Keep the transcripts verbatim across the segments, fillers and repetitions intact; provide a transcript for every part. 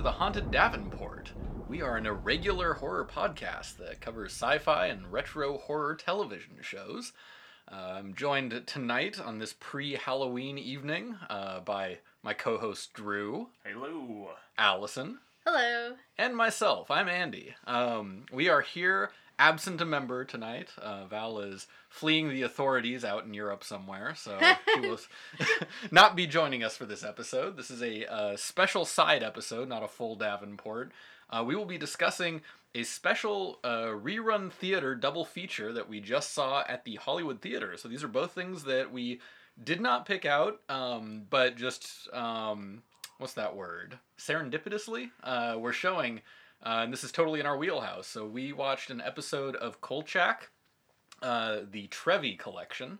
to The Haunted Davenport. We are an irregular horror podcast that covers sci-fi and retro horror television shows. Uh, I'm joined tonight on this pre-Halloween evening uh, by my co-host Drew. Hello. Allyson. Hello. And myself. I'm Andy. Um, we are here absent a member tonight. Uh, Val is fleeing the authorities out in Europe somewhere, so she will not be joining us for this episode. This is a uh, special side episode, not a full Davenport. Uh, we will be discussing a special uh, Rerun Theater double feature that we just saw at the Hollywood Theater. So these are both things that we did not pick out, um, but just, um, what's that word? Serendipitously, uh, we're showing... Uh, and this is totally in our wheelhouse. So we watched an episode of Kolchak, uh, the Trevi Collection,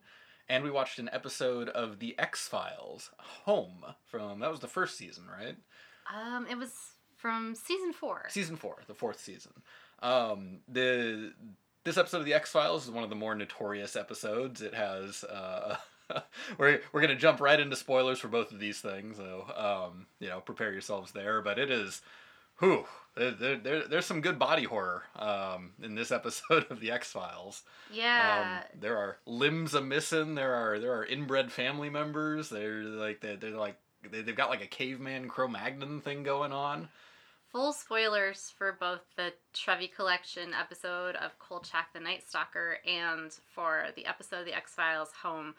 and we watched an episode of The X-Files, Home, from, that was the first season, right? Um, it was from season four. Season four, the fourth season. Um, the this episode of The X-Files is one of the more notorious episodes. It has, uh, we're we're gonna jump right into spoilers for both of these things, so um, you know, prepare yourselves there. But it is. Whew, there, there, there's some good body horror um, in this episode of The X-Files. Yeah. Um, there are limbs a-missing, there are there are inbred family members, they're like, they're, they're like they, they've got like a caveman Cro-Magnon thing going on. Full spoilers for both the Trevi Collection episode of Kolchak the Night Stalker and for the episode of The X-Files Home.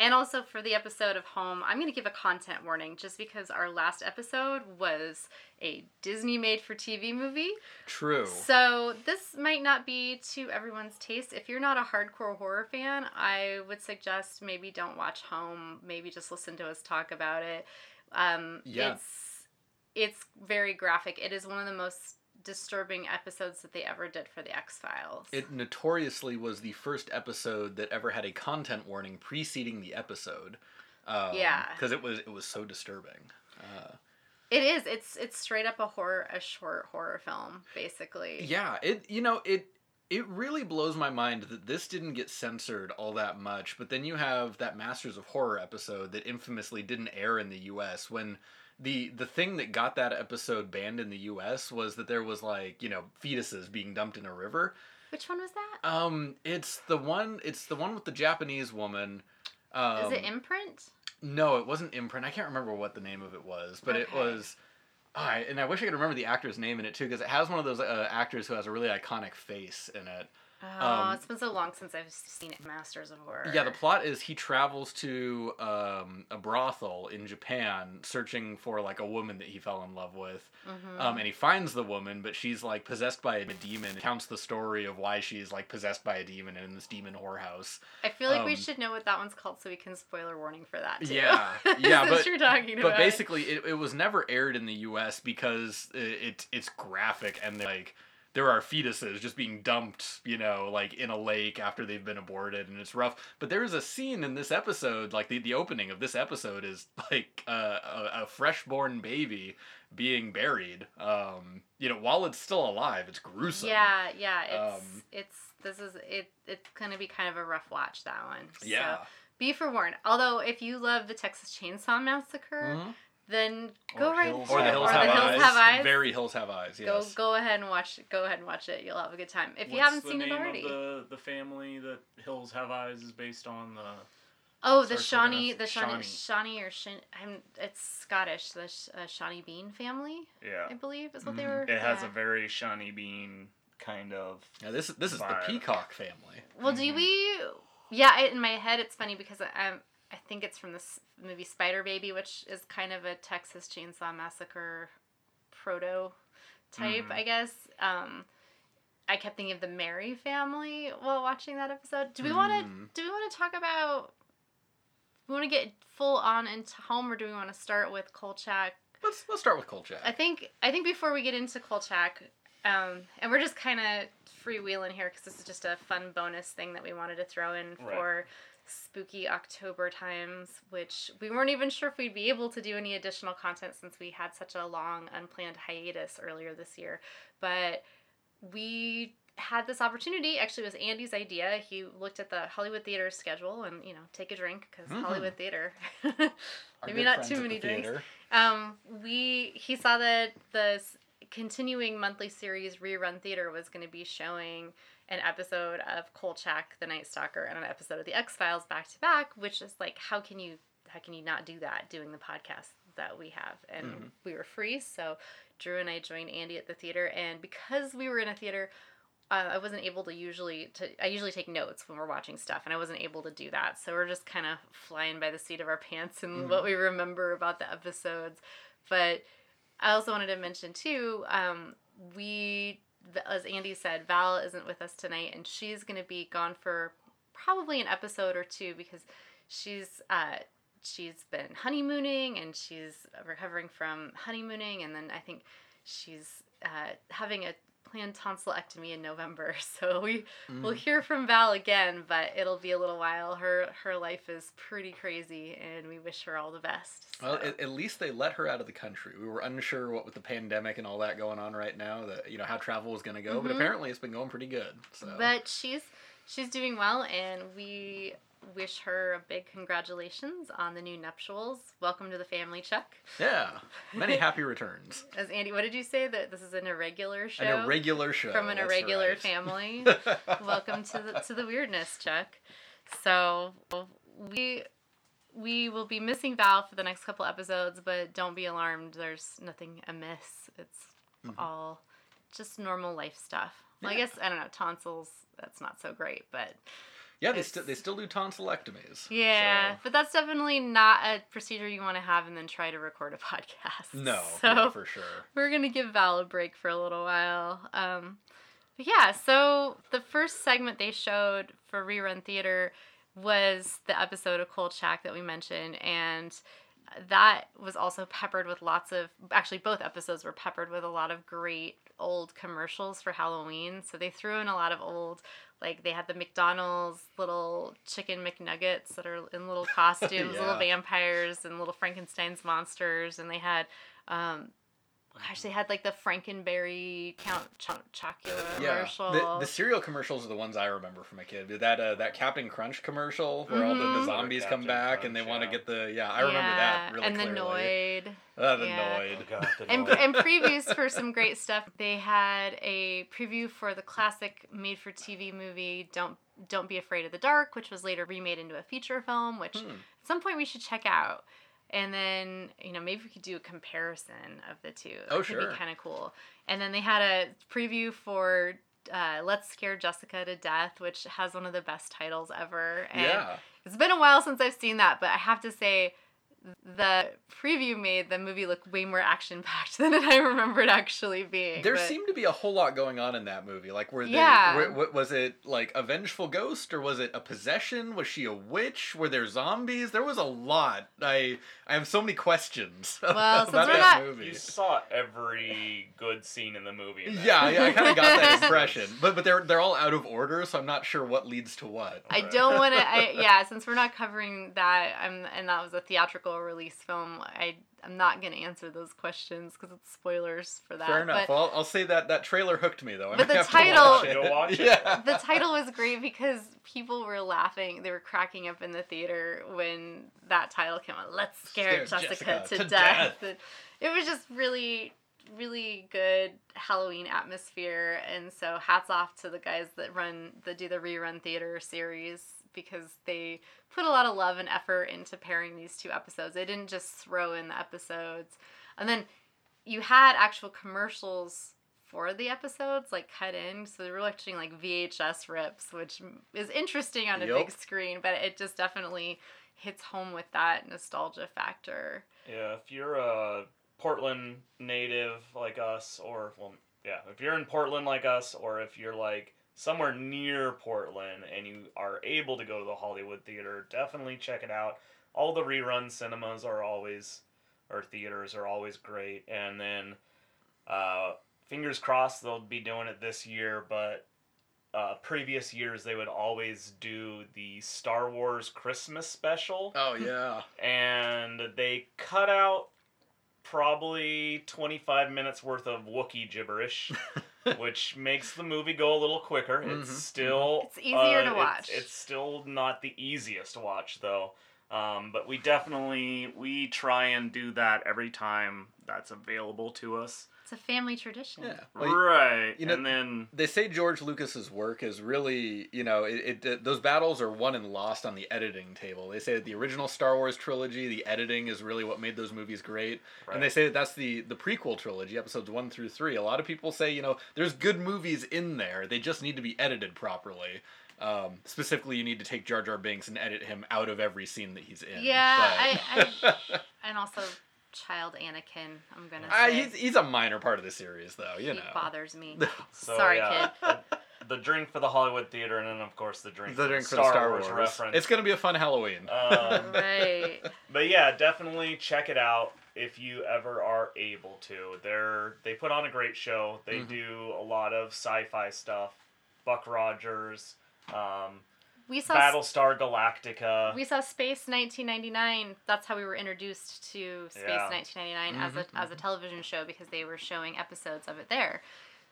And also for the episode of Home, I'm going to give a content warning just because our last episode was a Disney made-for-T V movie. True. So this might not be to everyone's taste. If you're not a hardcore horror fan, I would suggest maybe don't watch Home. Maybe just listen to us talk about it. Um, yeah. It's, it's very graphic. It is one of the most disturbing episodes that they ever did for The X-Files. It notoriously was the first episode that ever had a content warning preceding the episode. Um, yeah, because it was it was so disturbing. Uh, it is. It's it's straight up a horror, a short horror film, basically. Yeah. It you know it it really blows my mind that this didn't get censored all that much. But then you have that Masters of Horror episode that infamously didn't air in the U S when. The the thing that got that episode banned in the U S was that there was, like, you know, fetuses being dumped in a river. Which one was that? Um, it's the one, it's the one with the Japanese woman. Um, Is it Imprint? No, it wasn't Imprint. I can't remember what the name of it was, but okay. It was, oh, I, and I wish I could remember the actor's name in it, too, because it has one of those uh, actors who has a really iconic face in it. Oh, um, it's been so long since I've seen it. Masters of Horror. Yeah, the plot is he travels to um, a brothel in Japan searching for, like, a woman that he fell in love with. Mm-hmm. Um, and he finds the woman, but she's, like, possessed by a demon. It counts the story of why she's, like, possessed by a demon in this demon whorehouse. I feel like um, we should know what that one's called so we can spoiler warning for that, too. Yeah, yeah. But, you're talking about. But basically, it, it was never aired in the U S because it, it it's graphic and, like... There are fetuses just being dumped, you know, like, in a lake after they've been aborted, and it's rough. But there is a scene in this episode, like, the, the opening of this episode is, like, uh, a, a fresh-born baby being buried. Um, you know, while it's still alive, it's gruesome. Yeah, yeah, it's, um, it's, this is, it, it's gonna be kind of a rough watch, that one. Yeah. So, be forewarned. Although, if you love the Texas Chainsaw Massacre... Mm-hmm. Then go or right hills, or the Hills, or have, the hills eyes. have eyes. Very Hills Have Eyes. Yes. Go go ahead and watch. Go ahead and watch it. You'll have a good time if What's you haven't seen it already. What's the name of the the family that Hills Have Eyes is based on? The oh, the Shawnee, the Shawnee, Shawnee or Shin, I'm, it's Scottish. The uh, Shawnee Bean family. Yeah, I believe is what mm-hmm. they were. It has yeah. a very Shawnee Bean kind of. Yeah, this this is vibe. The Peacock family. Well, mm-hmm. do we? Yeah, in my head, it's funny because I'm. I think it's from this movie Spider Baby, which is kind of a Texas Chainsaw Massacre prototype, mm. I guess. Um, I kept thinking of the Mary family while watching that episode. Do we mm. want to? Do we want to talk about? We want to get full on into Home, or do we want to start with Kolchak? Let's let's start with Kolchak. I think I think before we get into Kolchak, um, and we're just kind of freewheeling here because this is just a fun bonus thing that we wanted to throw in right. for. Spooky October times, which we weren't even sure if we'd be able to do any additional content since we had such a long unplanned hiatus earlier this year, but we had this opportunity. Actually, it was Andy's idea. He looked at the Hollywood Theater schedule and, you know, take a drink because mm-hmm. Hollywood Theater. Maybe not too many drinks. Um, we he saw that the continuing monthly series Rerun Theater was going to be showing an episode of Kolchak, The Night Stalker, and an episode of The X-Files back to back, which is like, how can you how can you not do that doing the podcast that we have? And mm-hmm. we were free, so Drew and I joined Andy at the theater, and because we were in a theater, uh, I wasn't able to usually, to I usually take notes when we're watching stuff, and I wasn't able to do that, so we're just kind of flying by the seat of our pants and mm-hmm. what we remember about the episodes. But I also wanted to mention, too, um, we, as Andy said, Val isn't with us tonight, and she's going to be gone for probably an episode or two, because she's, uh, she's been honeymooning, and she's recovering from honeymooning, and then I think she's uh, having a planned tonsillectomy in November, so we mm. will hear from Val again, but it'll be a little while. Her her life is pretty crazy, and we wish her all the best. So. Well, at, at least they let her out of the country. We were unsure what with the pandemic and all that going on right now, that you know how travel was going to go, mm-hmm. but apparently it's been going pretty good. So. But she's she's doing well, and we wish her a big congratulations on the new nuptials. Welcome to the family, Chuck. Yeah. Many happy returns. As Andy, what did you say? That this is an irregular show? An irregular show. From an That's irregular right. family. Welcome to the to the weirdness, Chuck. So we we will be missing Val for the next couple episodes, but don't be alarmed. There's nothing amiss. It's mm-hmm. all just normal life stuff. Well, yeah. I guess, I don't know, tonsils, that's not so great, but... Yeah, they still they still do tonsillectomies. Yeah, so. But that's definitely not a procedure you want to have and then try to record a podcast. No, so yeah, for sure. We're going to give Val a break for a little while. Um, but yeah, so the first segment they showed for Rerun Theater was the episode of Kolchak that we mentioned, and that was also peppered with lots of, actually both episodes were peppered with a lot of great old commercials for Halloween. So they threw in a lot of old, like they had the McDonald's little chicken McNuggets that are in little costumes, yeah. little vampires and little Frankenstein's monsters. And they had, um, gosh, they had like the Frankenberry Count Ch- Chocula yeah. commercial. The, the cereal commercials are the ones I remember from a kid. That uh, that Captain Crunch commercial where mm-hmm. all the, the zombies Captain come back Crunch, and they yeah. want to get the yeah. I remember yeah. that really and clearly. And the Noid. Uh, the yeah. Noid. Oh, God, the and Noid. And previews for some great stuff. They had a preview for the classic made-for-T V movie Don't Don't Be Afraid of the Dark, which was later remade into a feature film, which hmm. at some point we should check out. And then, you know, maybe we could do a comparison of the two. That oh, sure. That would be kind of cool. And then they had a preview for uh, Let's Scare Jessica to Death, which has one of the best titles ever. And yeah. It's been a while since I've seen that, but I have to say the preview made the movie look way more action-packed than I remembered actually being. There but... seemed to be a whole lot going on in that movie. Like, were they, yeah. were, were, was it, like, a vengeful ghost, or was it a possession? Was she a witch? Were there zombies? There was a lot. I I have so many questions well, about since we're that not... movie. You saw every good scene in the movie. In yeah, yeah, I kind of got that impression. But but they're they're all out of order, so I'm not sure what leads to what. I right. don't want to, yeah, since we're not covering that, I'm, and that was a theatrical release film, I, I'm not going to answer those questions because it's spoilers for that. Fair enough. But, well, I'll, I'll say that that trailer hooked me, though. I but the title, to watch it. Watch it. Yeah. The title was great because people were laughing. They were cracking up in the theater when that title came out. Let's Scare, Scare Jessica, Jessica to, to Death. death. It was just really, really good Halloween atmosphere. And so hats off to the guys that run, that do the Rerun Theater series, because they put a lot of love and effort into pairing these two episodes. They didn't just throw in the episodes. And then you had actual commercials for the episodes, like cut in. So they were watching like V H S rips, which is interesting on a yep. big screen, but it just definitely hits home with that nostalgia factor. Yeah, if you're a Portland native like us, or, well, yeah, if you're in Portland like us, or if you're like somewhere near Portland and you are able to go to the Hollywood Theater, definitely check it out. All the Rerun cinemas are always, or theaters are always great. And then, uh, fingers crossed they'll be doing it this year, but uh, previous years they would always do the Star Wars Christmas special. Oh, yeah. And they cut out probably twenty-five minutes worth of Wookiee gibberish. Which makes the movie go a little quicker. Mm-hmm. It's still... It's easier uh, to watch. It's, it's still not the easiest to watch, though. Um, but we definitely, we try and do that every time that's available to us. It's a family tradition. Yeah. Well, right. You know, and then... They say George Lucas's work is really, you know, it, it those battles are won and lost on the editing table. They say that the original Star Wars trilogy, the editing is really what made those movies great. Right. And they say that that's the, the prequel trilogy, episodes one through three. A lot of people say, you know, there's good movies in there. They just need to be edited properly. Um, specifically, you need to take Jar Jar Binks and edit him out of every scene that he's in. Yeah, but... I, I, and also child Anakin, I'm going to say. Uh, he's, he's a minor part of the series, though, you he know. He bothers me. So, sorry, yeah, kid. The, the drink for the Hollywood Theater, and then, of course, the drink, the drink for the Star, Star Wars, Wars reference. It's going to be a fun Halloween. Um, right. But, yeah, definitely check it out if you ever are able to. They're, they put on a great show. They mm-hmm. do a lot of sci-fi stuff. Buck Rogers... Um, we saw Battlestar Galactica. We saw Space nineteen ninety-nine. That's how we were introduced to Space yeah. nineteen ninety-nine mm-hmm, as a mm-hmm. as a television show, because they were showing episodes of it there.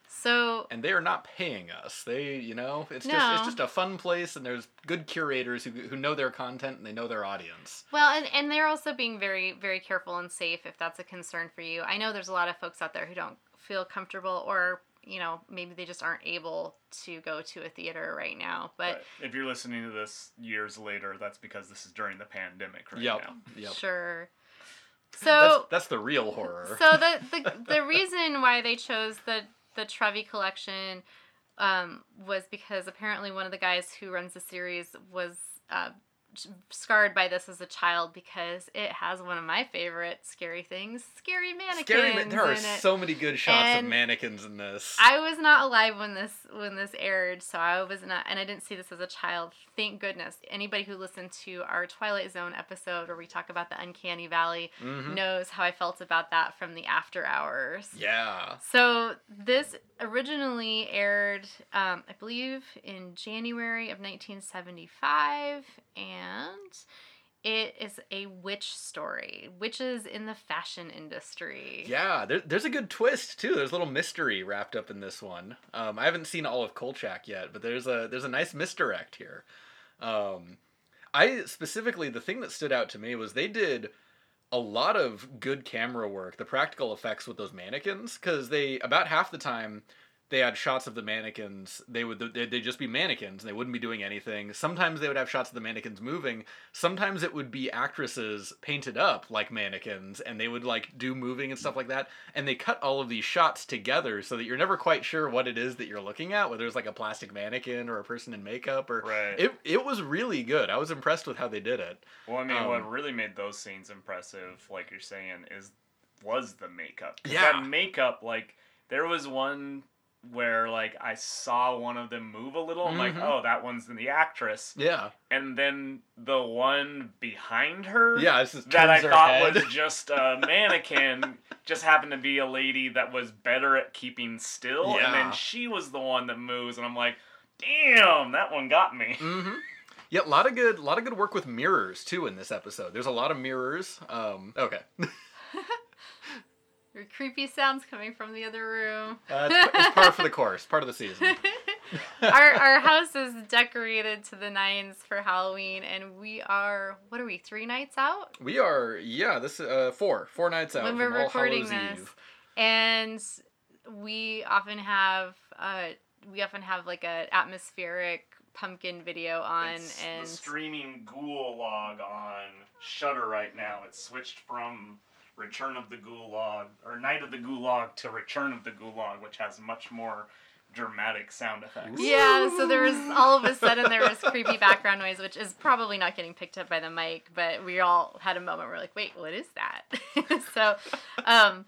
So and they are not paying us. They, you know, it's no. just it's just a fun place, and there's good curators who who know their content and they know their audience. Well, and and they're also being very very careful and safe if that's a concern for you. I know there's a lot of folks out there who don't feel comfortable, or you know, maybe they just aren't able to go to a theater right now. But right. If you're listening to this years later, that's because this is during the pandemic right yep. now. Yep. Sure. So that's, that's the real horror. So the the, the reason why they chose the, the Trevi Collection um, was because apparently one of the guys who runs the series was uh, scarred by this as a child, because it has one of my favorite scary things, scary mannequins. Scary, man- there are so many good shots and of mannequins in this. I was not alive when this when this aired, so I was not, and I didn't see this as a child. Thank goodness. Anybody who listened to our Twilight Zone episode where we talk about the Uncanny Valley mm-hmm. knows how I felt about that from the after hours. Yeah. So this originally aired, um, I believe, in January of nineteen seventy-five, and And it is a witch story. Witches in the fashion industry. Yeah, there, there's a good twist, too. There's a little mystery wrapped up in this one. Um, I haven't seen all of Kolchak yet, but there's a there's a nice misdirect here. Um, I specifically, the thing that stood out to me was they did a lot of good camera work, the practical effects with those mannequins, because they, about half the time... They had shots of the mannequins. They would they'd just be mannequins, and they wouldn't be doing anything. Sometimes they would have shots of the mannequins moving. Sometimes it would be actresses painted up like mannequins, and they would like do moving and stuff like that. And they cut all of these shots together so that you're never quite sure what it is that you're looking at, whether it's like a plastic mannequin or a person in makeup. Or right. It it was really good. I was impressed with how they did it. Well, I mean, um, what really made those scenes impressive, like you're saying, is was the makeup. Yeah, that makeup. Like there was one where, like, I saw one of them move a little. I'm mm-hmm. like, oh, that one's the actress. Yeah. And then the one behind her yeah, it's just that I thought head. was just a mannequin just happened to be a lady that was better at keeping still. Yeah. And then she was the one that moves. And I'm like, damn, that one got me. Mm-hmm. Yeah, a lot of good, lot of good work with mirrors, too, in this episode. There's a lot of mirrors. Um, okay. Your creepy sounds coming from the other room. Uh, it's, it's part of the course, part of the season. our our house is decorated to the nines for Halloween, and we are, what are we, three nights out? We are, yeah, this uh, four. Four nights out. When we're recording this. Eve. And we often have, uh, we often have like an atmospheric pumpkin video on. It's and the streaming Ghoul Log on Shudder right now. It's switched from... Return of the Gulag, or Night of the Gulag to Return of the Gulag, which has much more dramatic sound effects. Yeah, so there was, all of a sudden, there was creepy background noise, which is probably not getting picked up by the mic, but we all had a moment where we're like, wait, what is that? So, um,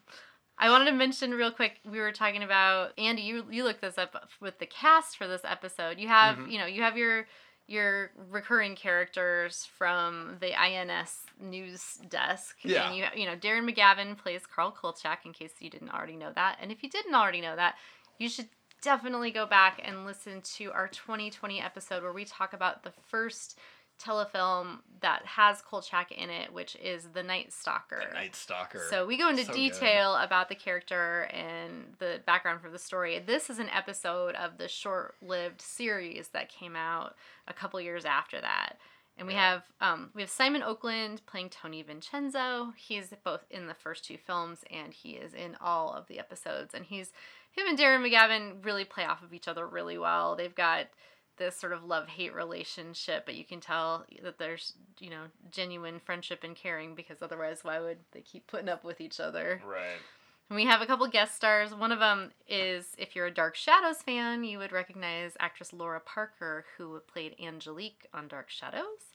I wanted to mention real quick, we were talking about, Andy, you you looked this up with the cast for this episode. You have, mm-hmm. you know, you have your... your recurring characters from the I N S news desk. Yeah. And you you know, Darren McGavin plays Carl Kolchak, in case you didn't already know that. And if you didn't already know that, you should definitely go back and listen to our twenty twenty episode where we talk about the first telefilm that has Kolchak in it, which is The Night Stalker. The Night Stalker. So we go into so detail good. about the character and the background for the story. This is an episode of the short-lived series that came out a couple years after that. And we have um, we have Simon Oakland playing Tony Vincenzo. He's both in the first two films, and he is in all of the episodes. And he's him and Darren McGavin really play off of each other really well. They've got this sort of love-hate relationship, but you can tell that there's, you know, genuine friendship and caring, because otherwise why would they keep putting up with each other? Right. And we have a couple guest stars. One of them is, if you're a Dark Shadows fan, you would recognize actress Lara Parker, who played Angelique on Dark Shadows.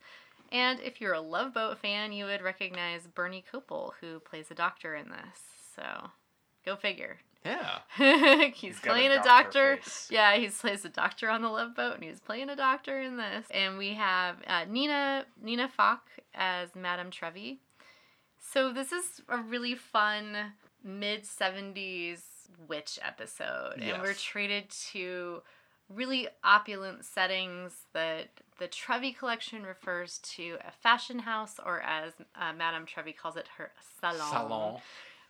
And if you're a Love Boat fan, you would recognize Bernie Kopell, who plays a doctor in this. So, go figure. Yeah. he's, he's playing a doctor. A doctor. Yeah, he plays a doctor on the Love Boat, and he's playing a doctor in this. And we have uh, Nina Nina Falk as Madame Trevi. So this is a really fun mid seventies witch episode. Yes. And we're treated to really opulent settings that the Trevi Collection refers to a fashion house, or as uh, Madame Trevi calls it, her salon. Salon.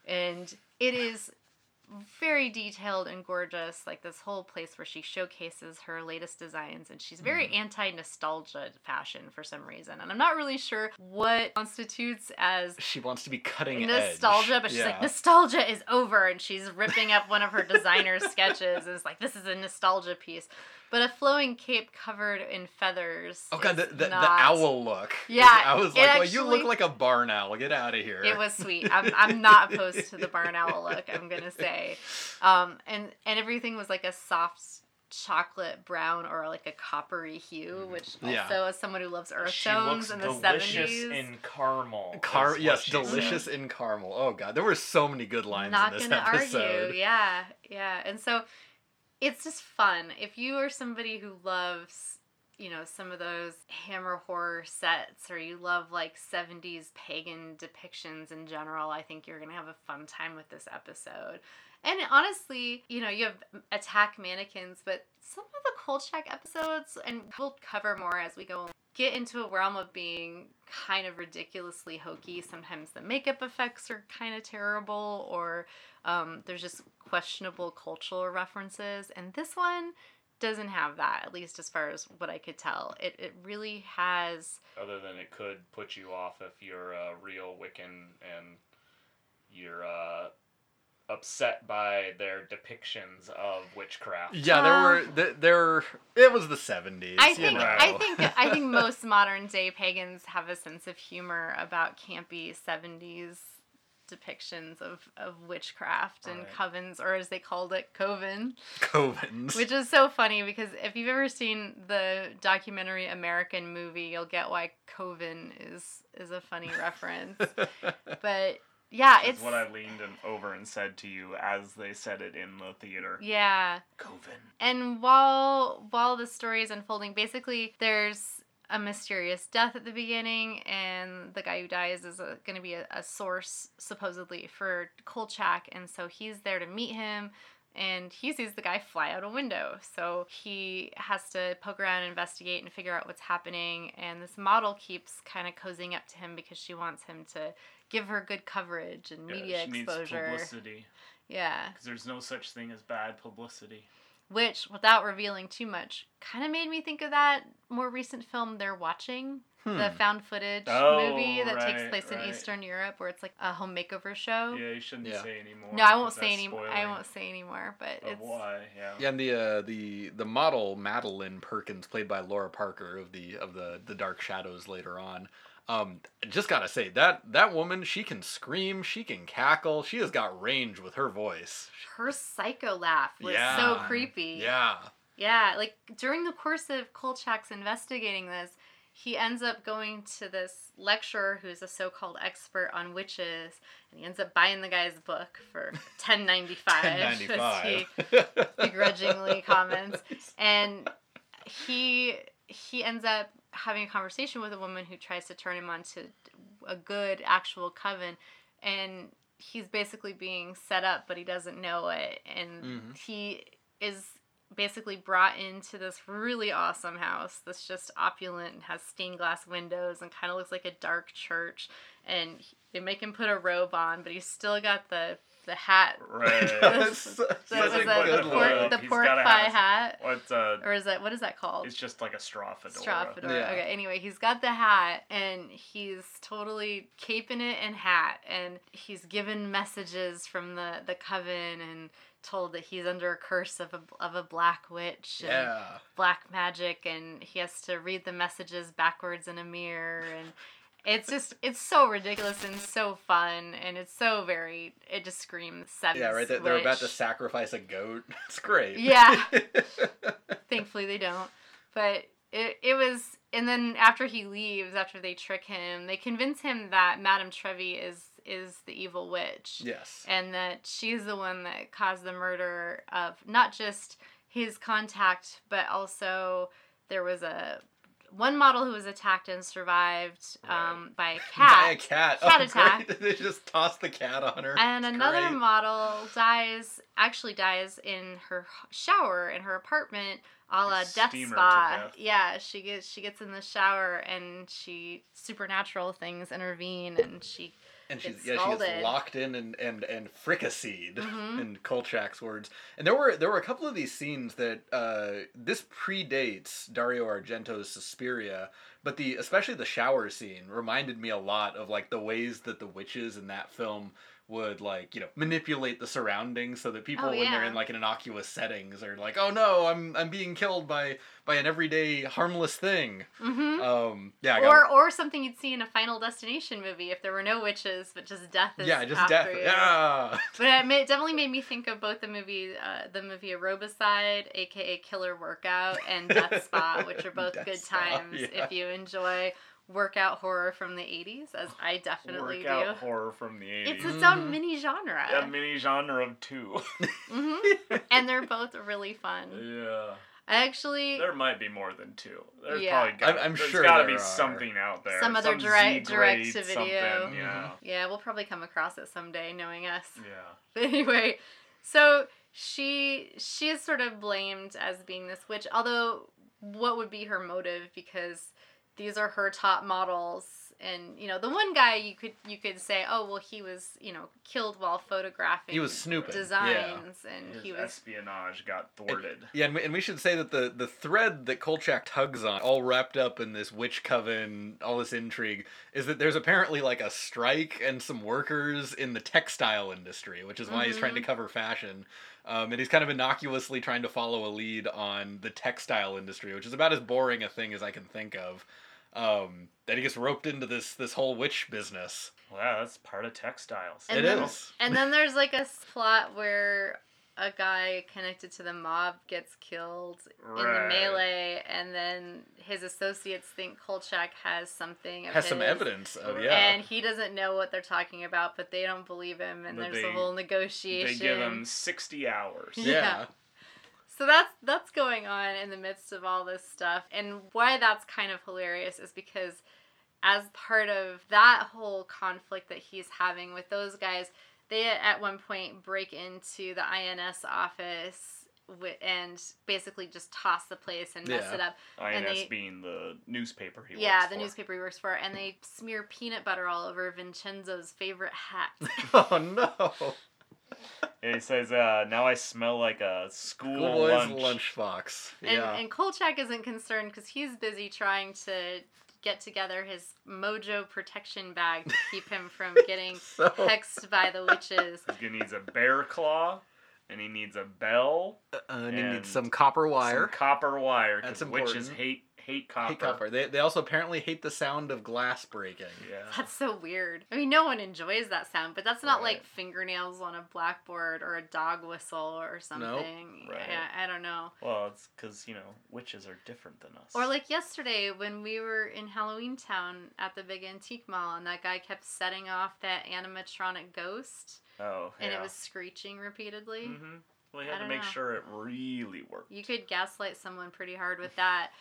And it is very detailed and gorgeous, like this whole place where she showcases her latest designs, and she's very mm. anti-nostalgia fashion for some reason, and I'm not really sure what constitutes as she wants to be cutting nostalgia, edge. But she's yeah. like, nostalgia is over, and she's ripping up one of her designer's sketches, and it's like, this is a nostalgia piece. But a flowing cape covered in feathers. Oh god, the, the, not... the owl look. Yeah. I was like, actually, well, you look like a barn owl. Get out of here. It was sweet. I'm I'm not opposed to the barn owl look, I'm going to say. Um, and, and everything was like a soft chocolate brown or like a coppery hue, which also yeah. as someone who loves earth she tones in the seventies. Delicious in caramel. Car- yes, delicious said. in caramel. Oh god, there were so many good lines not in this gonna episode. Argue. Yeah, yeah. And so... it's just fun. If you are somebody who loves, you know, some of those Hammer Horror sets, or you love, like, seventies pagan depictions in general, I think you're going to have a fun time with this episode. And honestly, you know, you have attack mannequins, but some of the Kolchak episodes, and we'll cover more as we go along, get into a realm of being kind of ridiculously hokey. Sometimes the makeup effects are kind of terrible, or um, there's just questionable cultural references. And this one doesn't have that, at least as far as what I could tell. It it really has... Other than it could put you off if you're a real Wiccan and you're... Uh... upset by their depictions of witchcraft. Yeah, there were there. It was the seventies. I think you know. I think I think most modern day pagans have a sense of humor about campy seventies depictions of, of witchcraft and right. covens, or as they called it, coven. Covens. Which is so funny, because if you've ever seen the documentary American Movie, you'll get why coven is is a funny reference. But. Yeah, it's what I leaned and over and said to you as they said it in the theater. Yeah. Coven. And while while the story is unfolding, basically there's a mysterious death at the beginning, and the guy who dies is going to be a, a source supposedly for Kolchak, and so he's there to meet him. And he sees the guy fly out a window. So he has to poke around and investigate and figure out what's happening. And this model keeps kind of cozying up to him because she wants him to give her good coverage and media yeah, she exposure. Needs publicity. Yeah. Because there's no such thing as bad publicity. Which, without revealing too much, kind of made me think of that more recent film they're watching. Hmm. The found footage oh, movie that right, takes place right. in Eastern Europe, where it's like a home makeover show. Yeah, you shouldn't yeah. say anymore. No, I won't say any. I won't say anymore. But of it's why? Yeah. yeah, and the uh, the the model Madeline Perkins, played by Laura Parker of the of the, the Dark Shadows later on. Um, just gotta say that that woman, she can scream, she can cackle, she has got range with her voice. Her psycho laugh was yeah. so creepy. Yeah. Yeah, like during the course of Kolchak's investigating this, he ends up going to this lecturer who's a so-called expert on witches, and he ends up buying the guy's book for ten dollars and ninety-five cents, ten dollars and ninety-five cents. As he begrudgingly comments. And he he ends up having a conversation with a woman who tries to turn him on to a good actual coven, and he's basically being set up, but he doesn't know it, and mm-hmm. he is... basically brought into this really awesome house that's just opulent and has stained glass windows and kind of looks like a dark church, and they make him put a robe on, but he's still got the the hat. Right. That's so that was that the, pork, the pork pie hat. What's a, or is that, what is that called? It's just like a straw fedora. Straw fedora. Yeah. Okay. Anyway, he's got the hat and he's totally caping it in hat, and he's given messages from the, the coven and told that he's under a curse of a, of a black witch and yeah. black magic, and he has to read the messages backwards in a mirror, and it's just, it's so ridiculous and so fun, and it's so very, it just screams seventies. Yeah, right, they're, they're about to sacrifice a goat. It's great. Yeah. Thankfully they don't. But it it was, and then after he leaves, after they trick him, they convince him that Madame Trevi is is the evil witch. Yes. And that she's the one that caused the murder of not just his contact, but also there was a one model who was attacked and survived um, by a cat. By a cat. Cat oh, attack. Great. They just tossed the cat on her. And it's another great. model dies, actually dies in her shower in her apartment, a la Death Spa. Yeah, she gets she gets in the shower and she supernatural things intervene and she And she's, yeah, she gets locked in and, and, and fricasseed, mm-hmm. in Kolchak's words. And there were there were a couple of these scenes that, uh, this predates Dario Argento's Suspiria, but the especially the shower scene reminded me a lot of, like, the ways that the witches in that film would, like, you know, manipulate the surroundings so that people, oh, yeah. when they're in, like, an innocuous settings are like, oh no, I'm I'm being killed by, by an everyday harmless thing. Mm-hmm. Um, yeah, I or got... or something you'd see in a Final Destination movie if there were no witches, but just death. Is yeah, just after death. You. Yeah. But it, made, it definitely made me think of both the movie, uh, the movie Aerobicide, aka Killer Workout, and Death Spa, which are both death good times spa, yeah. if you enjoy workout horror from the eighties, as I definitely workout do. Workout horror from the eighties. It's its own mini genre. Yeah, mini genre of two. Mm-hmm. And they're both really fun. Yeah. I actually... There might be more than two. There's yeah. probably gotta, I'm, I'm there's sure got to be are. something out there. Some other Some direct, direct to video. Yeah. Yeah, we'll probably come across it someday, knowing us. Yeah. But anyway, so she she is sort of blamed as being this witch, although what would be her motive, because these are her top models, and, you know, the one guy you could you could say, oh, well, he was, you know, killed while photographing. He was snooping. Designs, yeah. and His he was... espionage got thwarted. And, yeah, and we, and we should say that the, the thread that Kolchak tugs on, all wrapped up in this witch coven, all this intrigue, is that there's apparently, like, a strike and some workers in the textile industry, which is why mm-hmm. he's trying to cover fashion. Um, and he's kind of innocuously trying to follow a lead on the textile industry, which is about as boring a thing as I can think of. Um, that he gets roped into this this whole witch business. Wow, that's part of textiles. And it then, is. And then there's, like, a plot where a guy connected to the mob gets killed right. in the melee, and then his associates think Kolchak has something. Of has his, some evidence of, yeah. And he doesn't know what they're talking about, but they don't believe him, and but there's they, a whole negotiation. They give him sixty hours. Yeah. yeah. So that's that's going on in the midst of all this stuff. And why that's kind of hilarious is because as part of that whole conflict that he's having with those guys, they at one point break into the I N S office and basically just toss the place and mess yeah. it up. I N S they, being the newspaper he yeah, works for. Yeah, the newspaper he works for. And they smear peanut butter all over Vincenzo's favorite hat. Oh, no. It says, uh, now I smell like a school lunch. lunchbox. Yeah. And, and Kolchak isn't concerned because he's busy trying to get together his mojo protection bag to keep him from getting so... hexed by the witches. He needs a bear claw, and he needs a bell. Uh, and, and he needs some copper wire. Some copper wire, because witches hate Hate copper. Hate copper. They they also apparently hate the sound of glass breaking. Yeah. That's so weird. I mean, no one enjoys that sound, but that's not right. like fingernails on a blackboard or a dog whistle or something. Nope. Right. Yeah, I don't know. Well, it's because, you know, witches are different than us. Or like yesterday when we were in Halloween Town at the big antique mall, and that guy kept setting off that animatronic ghost. Oh, yeah. And it was screeching repeatedly. Mm-hmm. Well, you had to make know. sure it really worked. You could gaslight someone pretty hard with that.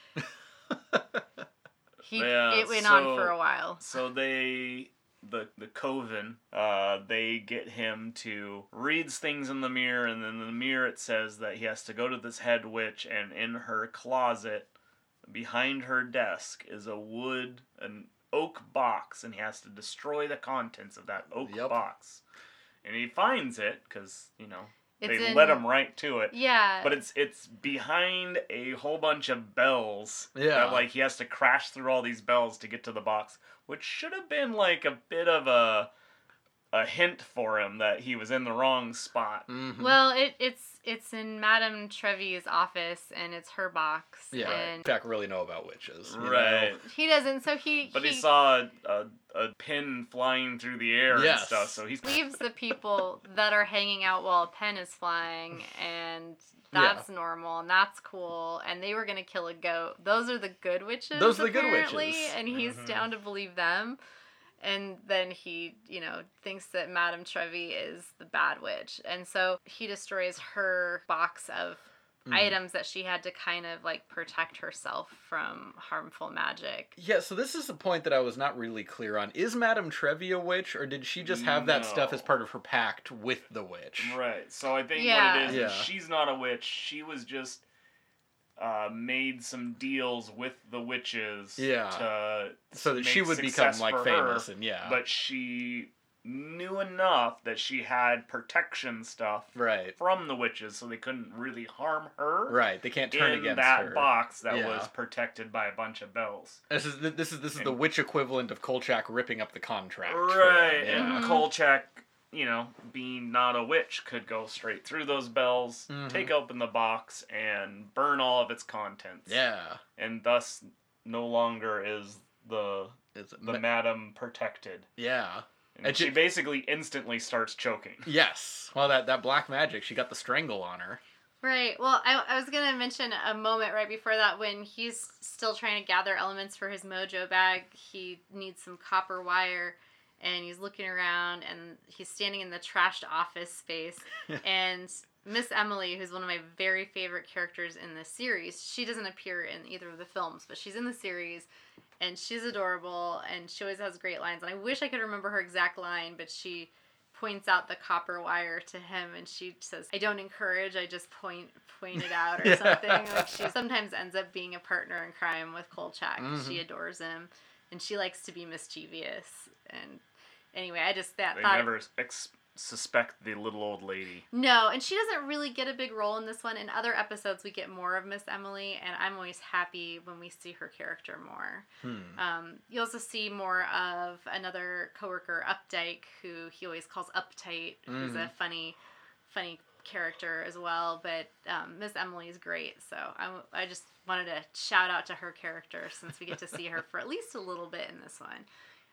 He, yeah, it went so, on for a while. So they, the the coven, uh, they get him to reads things in the mirror, and then in the mirror it says that he has to go to this head witch, and in her closet, behind her desk, is a wood, an oak box, and he has to destroy the contents of that oak yep. box. and he finds it because, you know, it's they in, led him right to it. Yeah. But it's it's behind a whole bunch of bells. Yeah. That, like, he has to crash through all these bells to get to the box, which should have been, like, a bit of a a hint for him that he was in the wrong spot. Mm-hmm. Well, it it's it's in Madame Trevi's office, and it's her box. Yeah. And... Jack really know about witches. Right. Know? He doesn't, so he... But he, he saw a, a, a pin flying through the air yes. and stuff, so he's... leaves the people that are hanging out while a pen is flying, and... That's yeah. normal, and that's cool, and they were going to kill a goat. Those are the good witches, Those are the apparently, good witches. And he's mm-hmm. down to believe them. And then he, you know, thinks that Madame Trevi is the bad witch. And so he destroys her box of mm. items that she had to kind of, like, protect herself from harmful magic. Yeah, so this is the point that I was not really clear on. Is Madame Trevi a witch, or did she just have no. that stuff as part of her pact with the witch? Right, so I think yeah. what it is, yeah. is she's not a witch. She was just uh, made some deals with the witches. Yeah, to so that she would become, like, famous. Her, and yeah. But she... knew enough that she had protection stuff right. from the witches, so they couldn't really harm her. Right, they can't turn against her. In that box that yeah. was protected by a bunch of bells. This is the, this is this is and, the witch equivalent of Kolchak ripping up the contract. Right, yeah. and mm-hmm. Kolchak, you know, being not a witch, could go straight through those bells, mm-hmm. take open the box, and burn all of its contents. Yeah, and thus no longer is the is the ma- madam protected. Yeah. And, and she, she basically instantly starts choking. Yes. Well, that, that black magic, she got the strangle on her. Right. Well, I, I was going to mention a moment right before that when he's still trying to gather elements for his mojo bag. He needs some copper wire, and he's looking around, and he's standing in the trashed office space. And Miss Emily, who's one of my very favorite characters in this series, she doesn't appear in either of the films, but she's in the series, and she's adorable, and she always has great lines. And I wish I could remember her exact line, but she points out the copper wire to him, and she says, I don't encourage, I just point point it out, or yeah. something. Like, she sometimes ends up being a partner in crime with Kolchak. Mm-hmm. She adores him, and she likes to be mischievous. And anyway, I just that they thought... They never ex- suspect the little old lady. No, and she doesn't really get a big role in this one. In other episodes, we get more of Miss Emily, and I'm always happy when we see her character more. Hmm. Um, you also see more of another coworker, Updike, who he always calls Uptight, who's mm. a funny, funny character as well. But um, Miss Emily is great, so I, I just wanted to shout out to her character since we get to see her for at least a little bit in this one.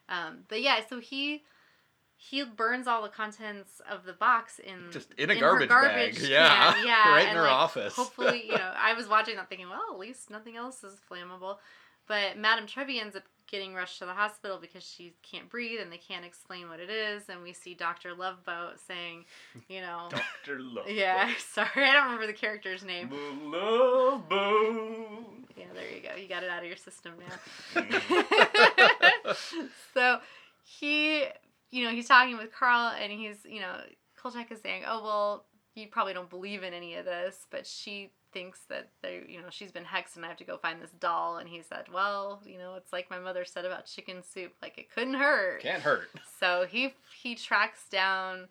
Um, but yeah, so he... He burns all the contents of the box in just in a in garbage, garbage bag. Yeah, can, yeah, right in and her like, office. Hopefully, you know, I was watching that thinking, well, at least nothing else is flammable. But Madame Trevi ends up getting rushed to the hospital because she can't breathe and they can't explain what it is. And we see Doctor Loveboat saying, you know, Doctor Loveboat. Yeah, sorry, I don't remember the character's name. Loveboat. Yeah, there you go. You got it out of your system now. So he. You know, he's talking with Carl, and he's, you know, Kolchak is saying, oh, well, you probably don't believe in any of this, but she thinks that, they, you know, she's been hexed, and I have to go find this doll, and he said, well, you know, it's like my mother said about chicken soup, like, it couldn't hurt. Can't hurt. So he he tracks down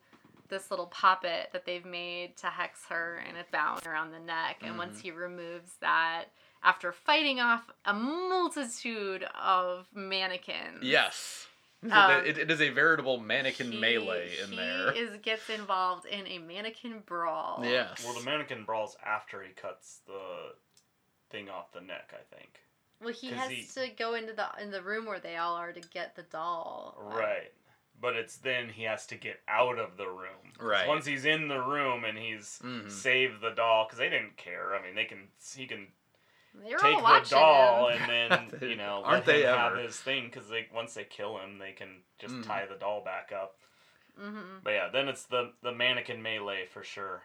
this little poppet that they've made to hex her, and it's bound around the neck, and mm-hmm. once he removes that, after fighting off a multitude of mannequins. Yes. Um, it, it is a veritable mannequin he, melee in he there. He is gets involved in a mannequin brawl. Yes. Well, the mannequin brawl's after he cuts the thing off the neck, I think. Well, he has he, to go into the in the room where they all are to get the doll. Right. But it's then he has to get out of the room. Right. Once he's in the room and he's mm-hmm. saved the doll, because they didn't care. I mean, they can he can... They're take all the doll him. And then, you know, Aren't let him they have ever. His thing, because they, once they kill him, they can just mm. tie the doll back up. Mm-hmm. But yeah, then it's the, the mannequin melee for sure.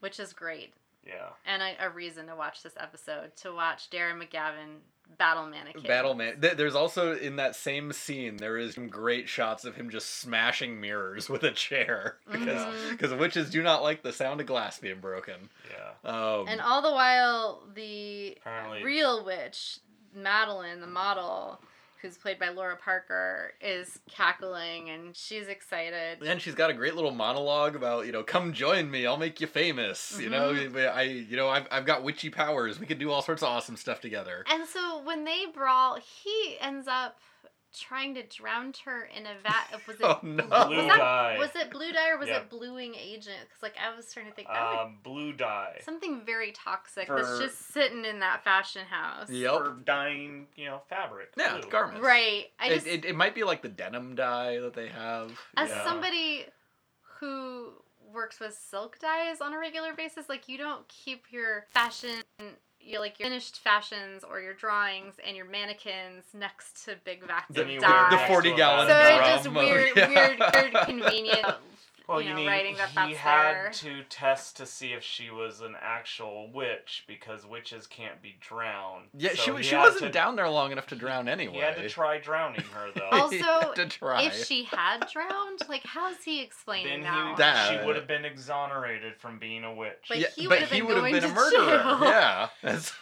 Which is great. Yeah. And a, a reason to watch this episode, to watch Darren McGavin battle mannequins. Battle man. There's also, in that same scene, there is some great shots of him just smashing mirrors with a chair. Because mm-hmm. witches do not like the sound of glass being broken. Yeah. Um, and all the while, the Apparently. real witch, Madeline, the model, who's played by Lara Parker, is cackling and she's excited. And she's got a great little monologue about, you know, come join me, I'll make you famous. Mm-hmm. You know, I, you know, I've, I've got witchy powers. We can do all sorts of awesome stuff together. And so when they brawl, he ends up trying to drown her in a vat of, was it oh, no. blue, blue was dye? That, was it blue dye or was yep. it bluing agent? Because like I was trying to think, that um, would, blue dye, something very toxic for, that's just sitting in that fashion house. Yep, for dyeing, you know, fabric. Yeah, blue. Garments. Right. I just, it, it it might be like the denim dye that they have. As yeah. somebody who works with silk dyes on a regular basis, like you don't keep your fashion. You like your finished fashions or your drawings and your mannequins next to big vats of dye. The forty gallon So it's just weird, yeah. weird, weird, convenient. Well, you, you know, mean writing that he had there. To test to see if she was an actual witch because witches can't be drowned. Yeah, so she she wasn't to, down there long enough to drown anyway. He had to try drowning her though. Also, to try. If she had drowned, like how's he explaining that? Then he, she would have been exonerated from being a witch. But yeah, he would have been, going been to a murderer. Jail. Yeah. That's,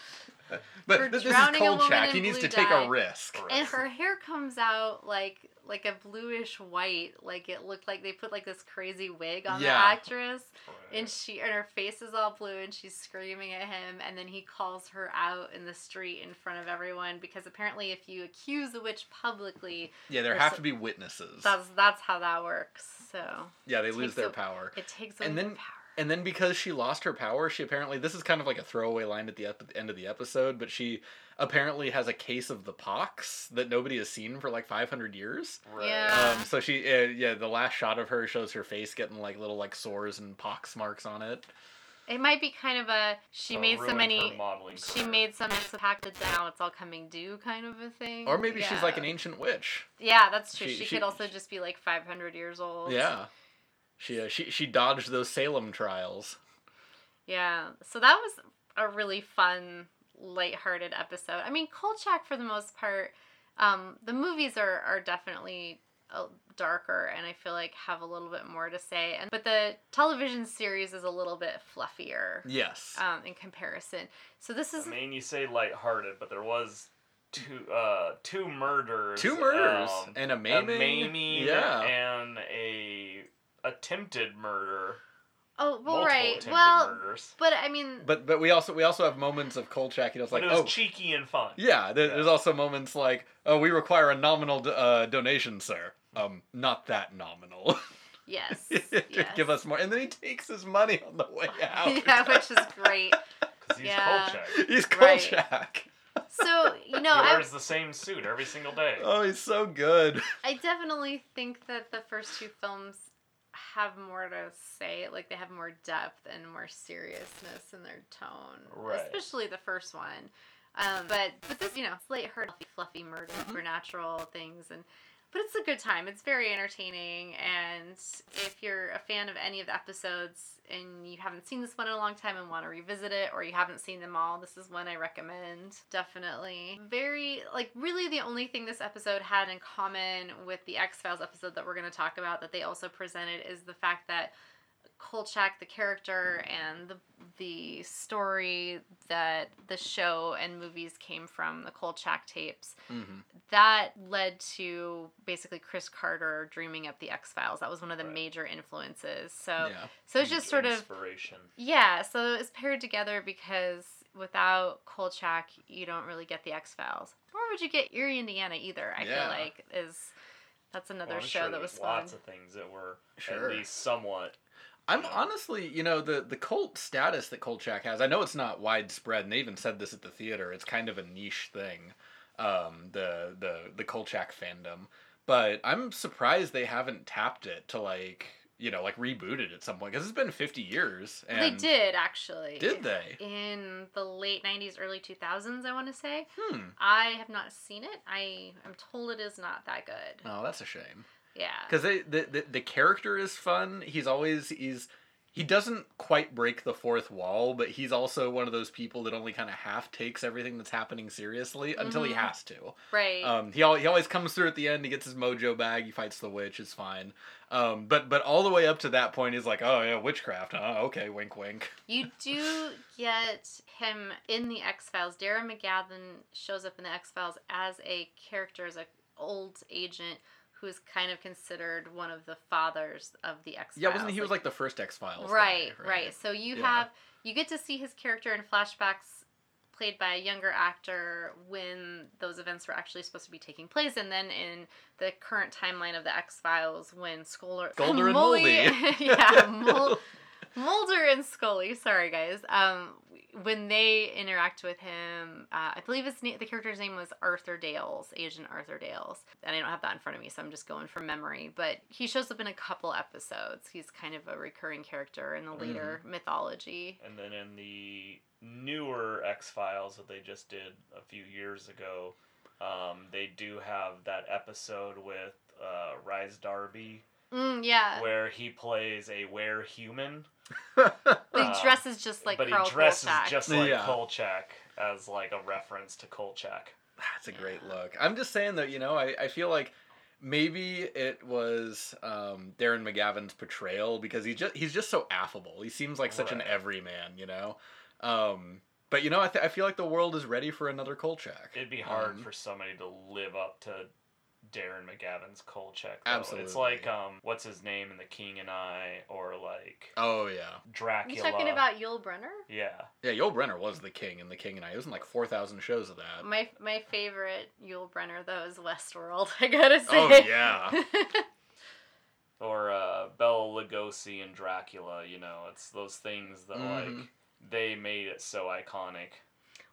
but For this is Kolchak. He needs to dye. Take a risk. And her hair comes out like like a bluish white, like it looked like they put like this crazy wig on yeah. the actress, right. and she and her face is all blue, and she's screaming at him, and then he calls her out in the street in front of everyone because apparently if you accuse a witch publicly, yeah, there have so, to be witnesses. That's that's how that works. So yeah, they lose their a, power. It takes away their power. And then because she lost her power, she apparently, this is kind of like a throwaway line at the ep- end of the episode, but she apparently has a case of the pox that nobody has seen for like five hundred years. Right. Yeah. Um, so she, uh, yeah, the last shot of her shows her face getting like little like sores and pox marks on it. It might be kind of a, she so made so many, she made so many pacted now it's all coming due kind of a thing. Or maybe yeah. she's like an ancient witch. Yeah, that's true. She, she, she could also just be like five hundred years old. Yeah. She, uh, she she dodged those Salem trials. Yeah, so that was a really fun, lighthearted episode. I mean, Kolchak, for the most part, um, the movies are, are definitely uh, darker, and I feel like have a little bit more to say. And but the television series is a little bit fluffier. Yes. Um, in comparison. So this is... I mean, you say lighthearted, but there was... Two uh two murders. Two murders. Um, and a maiming. A maiming yeah. and a... attempted murder. Oh, well, right. Well, murders. But I mean, but but we also we also have moments of Kolchak. You know, it's like it was oh, cheeky and fun. Yeah, there, yeah, there's also moments like, oh, we require a nominal do- uh, donation, sir. Um, not that nominal. Yes. yes. Give us more, and then he takes his money on the way out. yeah, which is great. Because he's yeah. Kolchak. He's Kolchak. Right. So, you know, he wears the same suit every single day. Oh, he's so good. I definitely think that the first two films have more to say, like they have more depth and more seriousness in their tone, right. especially the first one. Um, but but this, you know, lighthearted, fluffy murder, supernatural things, and but it's a good time. It's very entertaining, and if you're a fan of any of the episodes and you haven't seen this one in a long time and want to revisit it, or you haven't seen them all, this is one I recommend. Definitely. Very, like, really the only thing this episode had in common with the X-Files episode that we're going to talk about that they also presented is the fact that Kolchak, the character, and the the story that the show and movies came from, the Kolchak tapes, mm-hmm. that led to basically Chris Carter dreaming up the X-Files. That was one of the right. major influences. So, yeah. so it's just sort of... Inspiration. Yeah, so it's paired together because without Kolchak, you don't really get the X-Files. Nor would you get Eerie Indiana either, I yeah. feel like. is That's another well, show sure that was fun. Lots of things that were sure. at least somewhat... I'm honestly, you know, the, the cult status that Kolchak has, I know it's not widespread, and they even said this at the theater, it's kind of a niche thing, um, the, the, the Kolchak fandom, but I'm surprised they haven't tapped it to, like, you know, like, reboot it at some point, because it's been fifty years. And they did, actually. Did they? In the late nineties, early two thousands, I want to say. Hmm. I have not seen it. I am told it is not that good. Oh, that's a shame. Yeah. Because the, the, the character is fun. He's always, he's, he doesn't quite break the fourth wall, but he's also one of those people that only kind of half takes everything that's happening seriously until mm-hmm. he has to. Right. Um, he, al- he always comes through at the end, he gets his mojo bag, he fights the witch, it's fine. Um, but, but all the way up to that point is like, oh yeah, witchcraft, huh? Okay, wink wink. You do get him in the X-Files. Darren McGavin shows up in the X-Files as a character, as a old agent who's kind of considered one of the fathers of the X-Files. Yeah, wasn't he, he was like the first X-Files. Right, guy, right, right. So you yeah. have, you get to see his character in flashbacks played by a younger actor when those events were actually supposed to be taking place, and then in the current timeline of the X-Files when Scully... Mulder and Muldy. yeah, Mul- Mulder and Scully, sorry guys, um, when they interact with him, uh, I believe his na- the character's name was Arthur Dales, Agent Arthur Dales, and I don't have that in front of me, so I'm just going from memory, but he shows up in a couple episodes. He's kind of a recurring character in the later mm-hmm. mythology. And then in the newer X-Files that they just did a few years ago, um, they do have that episode with uh, Rhys Darby. Mm, yeah. Where he plays a were-human. But he dresses just like Kolchak. But Carl he dresses Kolchak. just like yeah. Kolchak as like a reference to Kolchak. That's a yeah. great look. I'm just saying though, you know, I, I feel like maybe it was um, Darren McGavin's portrayal because he just he's just so affable. He seems like such right. an everyman, you know. Um, but you know, I th- I feel like the world is ready for another Kolchak. It'd be hard um, for somebody to live up to Darren McGavin's Kolchak. Though. Absolutely. It's like, um, what's his name in The King and I, or like... Oh, yeah. Dracula. You're talking about Yul Brynner? Yeah. Yeah, Yul Brynner was The King in The King and I. It was in like four thousand shows of that. My my favorite Yul Brynner, though, is Westworld, I gotta say. Oh, yeah. Or uh, Bela Lugosi and Dracula, you know, it's those things that mm-hmm. like, they made it so iconic.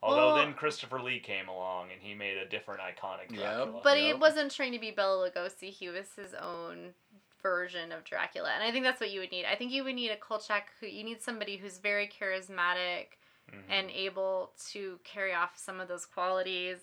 Although well, then Christopher Lee came along and he made a different iconic Dracula. Yep, but yep. he wasn't trying to be Bela Lugosi. He was his own version of Dracula. And I think that's what you would need. I think you would need a Kolchak who you need somebody who's very charismatic mm-hmm. and able to carry off some of those qualities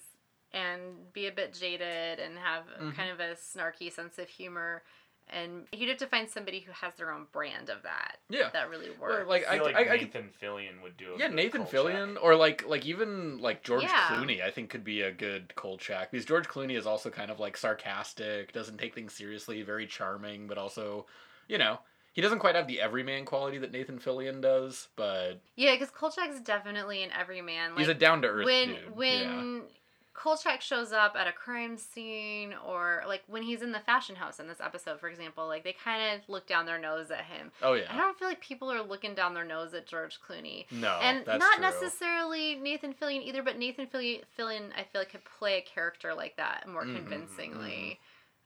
and be a bit jaded and have mm-hmm. kind of a snarky sense of humor. And you'd have to find somebody who has their own brand of that. Yeah, that really works. Or like I, I feel like I, Nathan I, Fillion would do. A yeah, good Nathan Kolchak. Fillion, or like like even like George yeah. Clooney, I think could be a good Kolchak because George Clooney is also kind of like sarcastic, doesn't take things seriously, very charming, but also, you know, he doesn't quite have the everyman quality that Nathan Fillion does. But yeah, because Kolchak's definitely an everyman. Like, he's a down to earth dude. When when. Yeah. Kolchak shows up at a crime scene or, like, when he's in the fashion house in this episode, for example, like, they kind of look down their nose at him. Oh, yeah. I don't feel like people are looking down their nose at George Clooney. No, And that's not true. necessarily Nathan Fillion either, but Nathan Fillion, Fillion, I feel like, could play a character like that more mm-hmm, convincingly.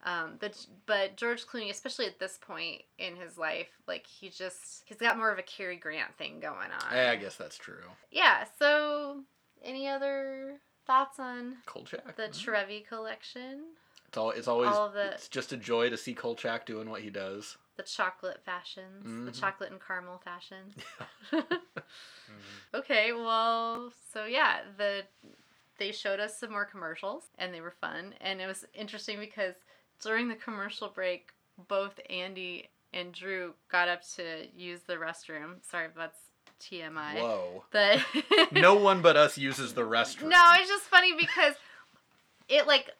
Mm-hmm. Um, but, but George Clooney, especially at this point in his life, like, he just, he's got more of a Cary Grant thing going on. Yeah, I guess that's true. Yeah, so, any other... thoughts on Kolchak? The Trevi Collection. It's all. It's always. All the, it's just a joy to see Kolchak doing what he does. The chocolate fashions, mm-hmm. the chocolate and caramel fashions. Yeah. mm-hmm. Okay, well, so yeah, the they showed us some more commercials, and they were fun, and it was interesting because during the commercial break, both Andy and Drew got up to use the restroom. Sorry, that's. T M I. Whoa. But no one but us uses the restroom. No, it's just funny because it like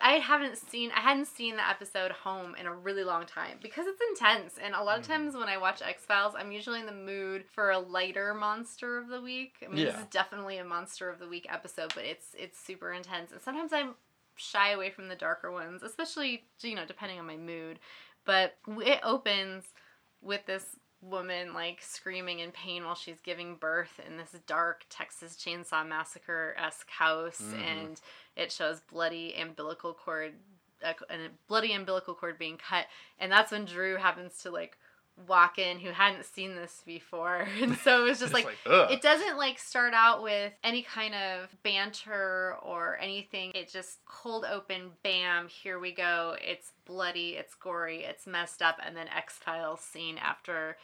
I haven't seen I hadn't seen the episode Home in a really long time because it's intense and a lot of times when I watch X-Files I'm usually in the mood for a lighter monster of the week. I mean yeah. this is definitely a monster of the week episode, but it's it's super intense and sometimes I'm shy away from the darker ones, especially you know depending on my mood. But it opens with this woman like screaming in pain while she's giving birth in this dark Texas Chainsaw Massacre-esque house mm-hmm. and it shows bloody umbilical cord uh, and a bloody umbilical cord being cut and that's when Drew happens to like walk in who hadn't seen this before and so it was just, just like, like it doesn't like start out with any kind of banter or anything. It just cold open bam here we go. It's bloody, it's gory, it's messed up and then X-Files scene after.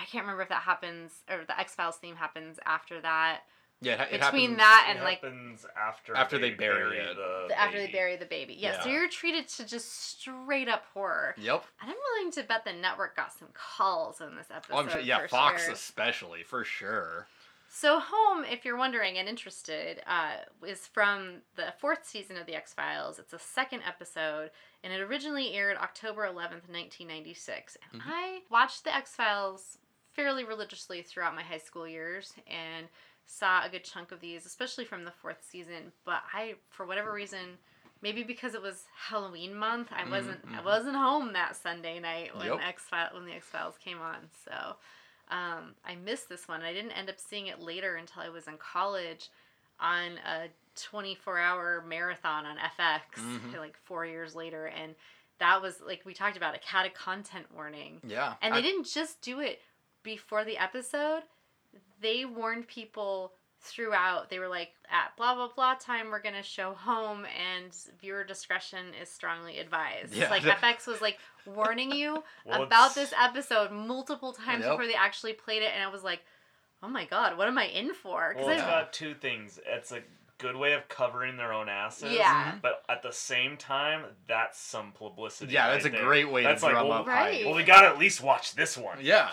I can't remember if that happens or the X-Files theme happens after that. Yeah, it between happens, that and it like happens after after they, they bury, bury it. The the, after they bury the baby. Yeah, yeah, so you're treated to just straight up horror. Yep. And I'm willing to bet the network got some calls on this episode. Oh, I'm sure, yeah, for Fox sure. especially for sure. So Home, if you're wondering and interested, uh, is from the fourth season of The X-Files. It's a second episode, and it originally aired October eleventh, nineteen ninety-six. And mm-hmm. I watched The X-Files fairly religiously throughout my high school years, and saw a good chunk of these, especially from the fourth season, but I, for whatever reason, Maybe because it was Halloween month, I wasn't mm-hmm. I wasn't home that Sunday night when yep. X-Files when the X-Files came on. So um, I missed this one. I didn't end up seeing it later until I was in college on a twenty-four hour marathon on F X, mm-hmm. like four years later, and that was, like we talked about, it had a content warning. Yeah. And they I... didn't just do it before the episode. They warned people throughout. They were like, at blah, blah, blah time, we're going to show Home, and viewer discretion is strongly advised. Yeah. Like, F X was, like, warning you well, about it's... this episode multiple times yep. before they actually played it, and I was like, oh my god, what am I in for? Well, it's I... about two things. It's a good way of covering their own asses, yeah. mm-hmm. but at the same time, that's some publicity. Yeah, that's right a there. Great way that's to like, drum well, up right. hype. Well, we got to at least watch this one. Yeah.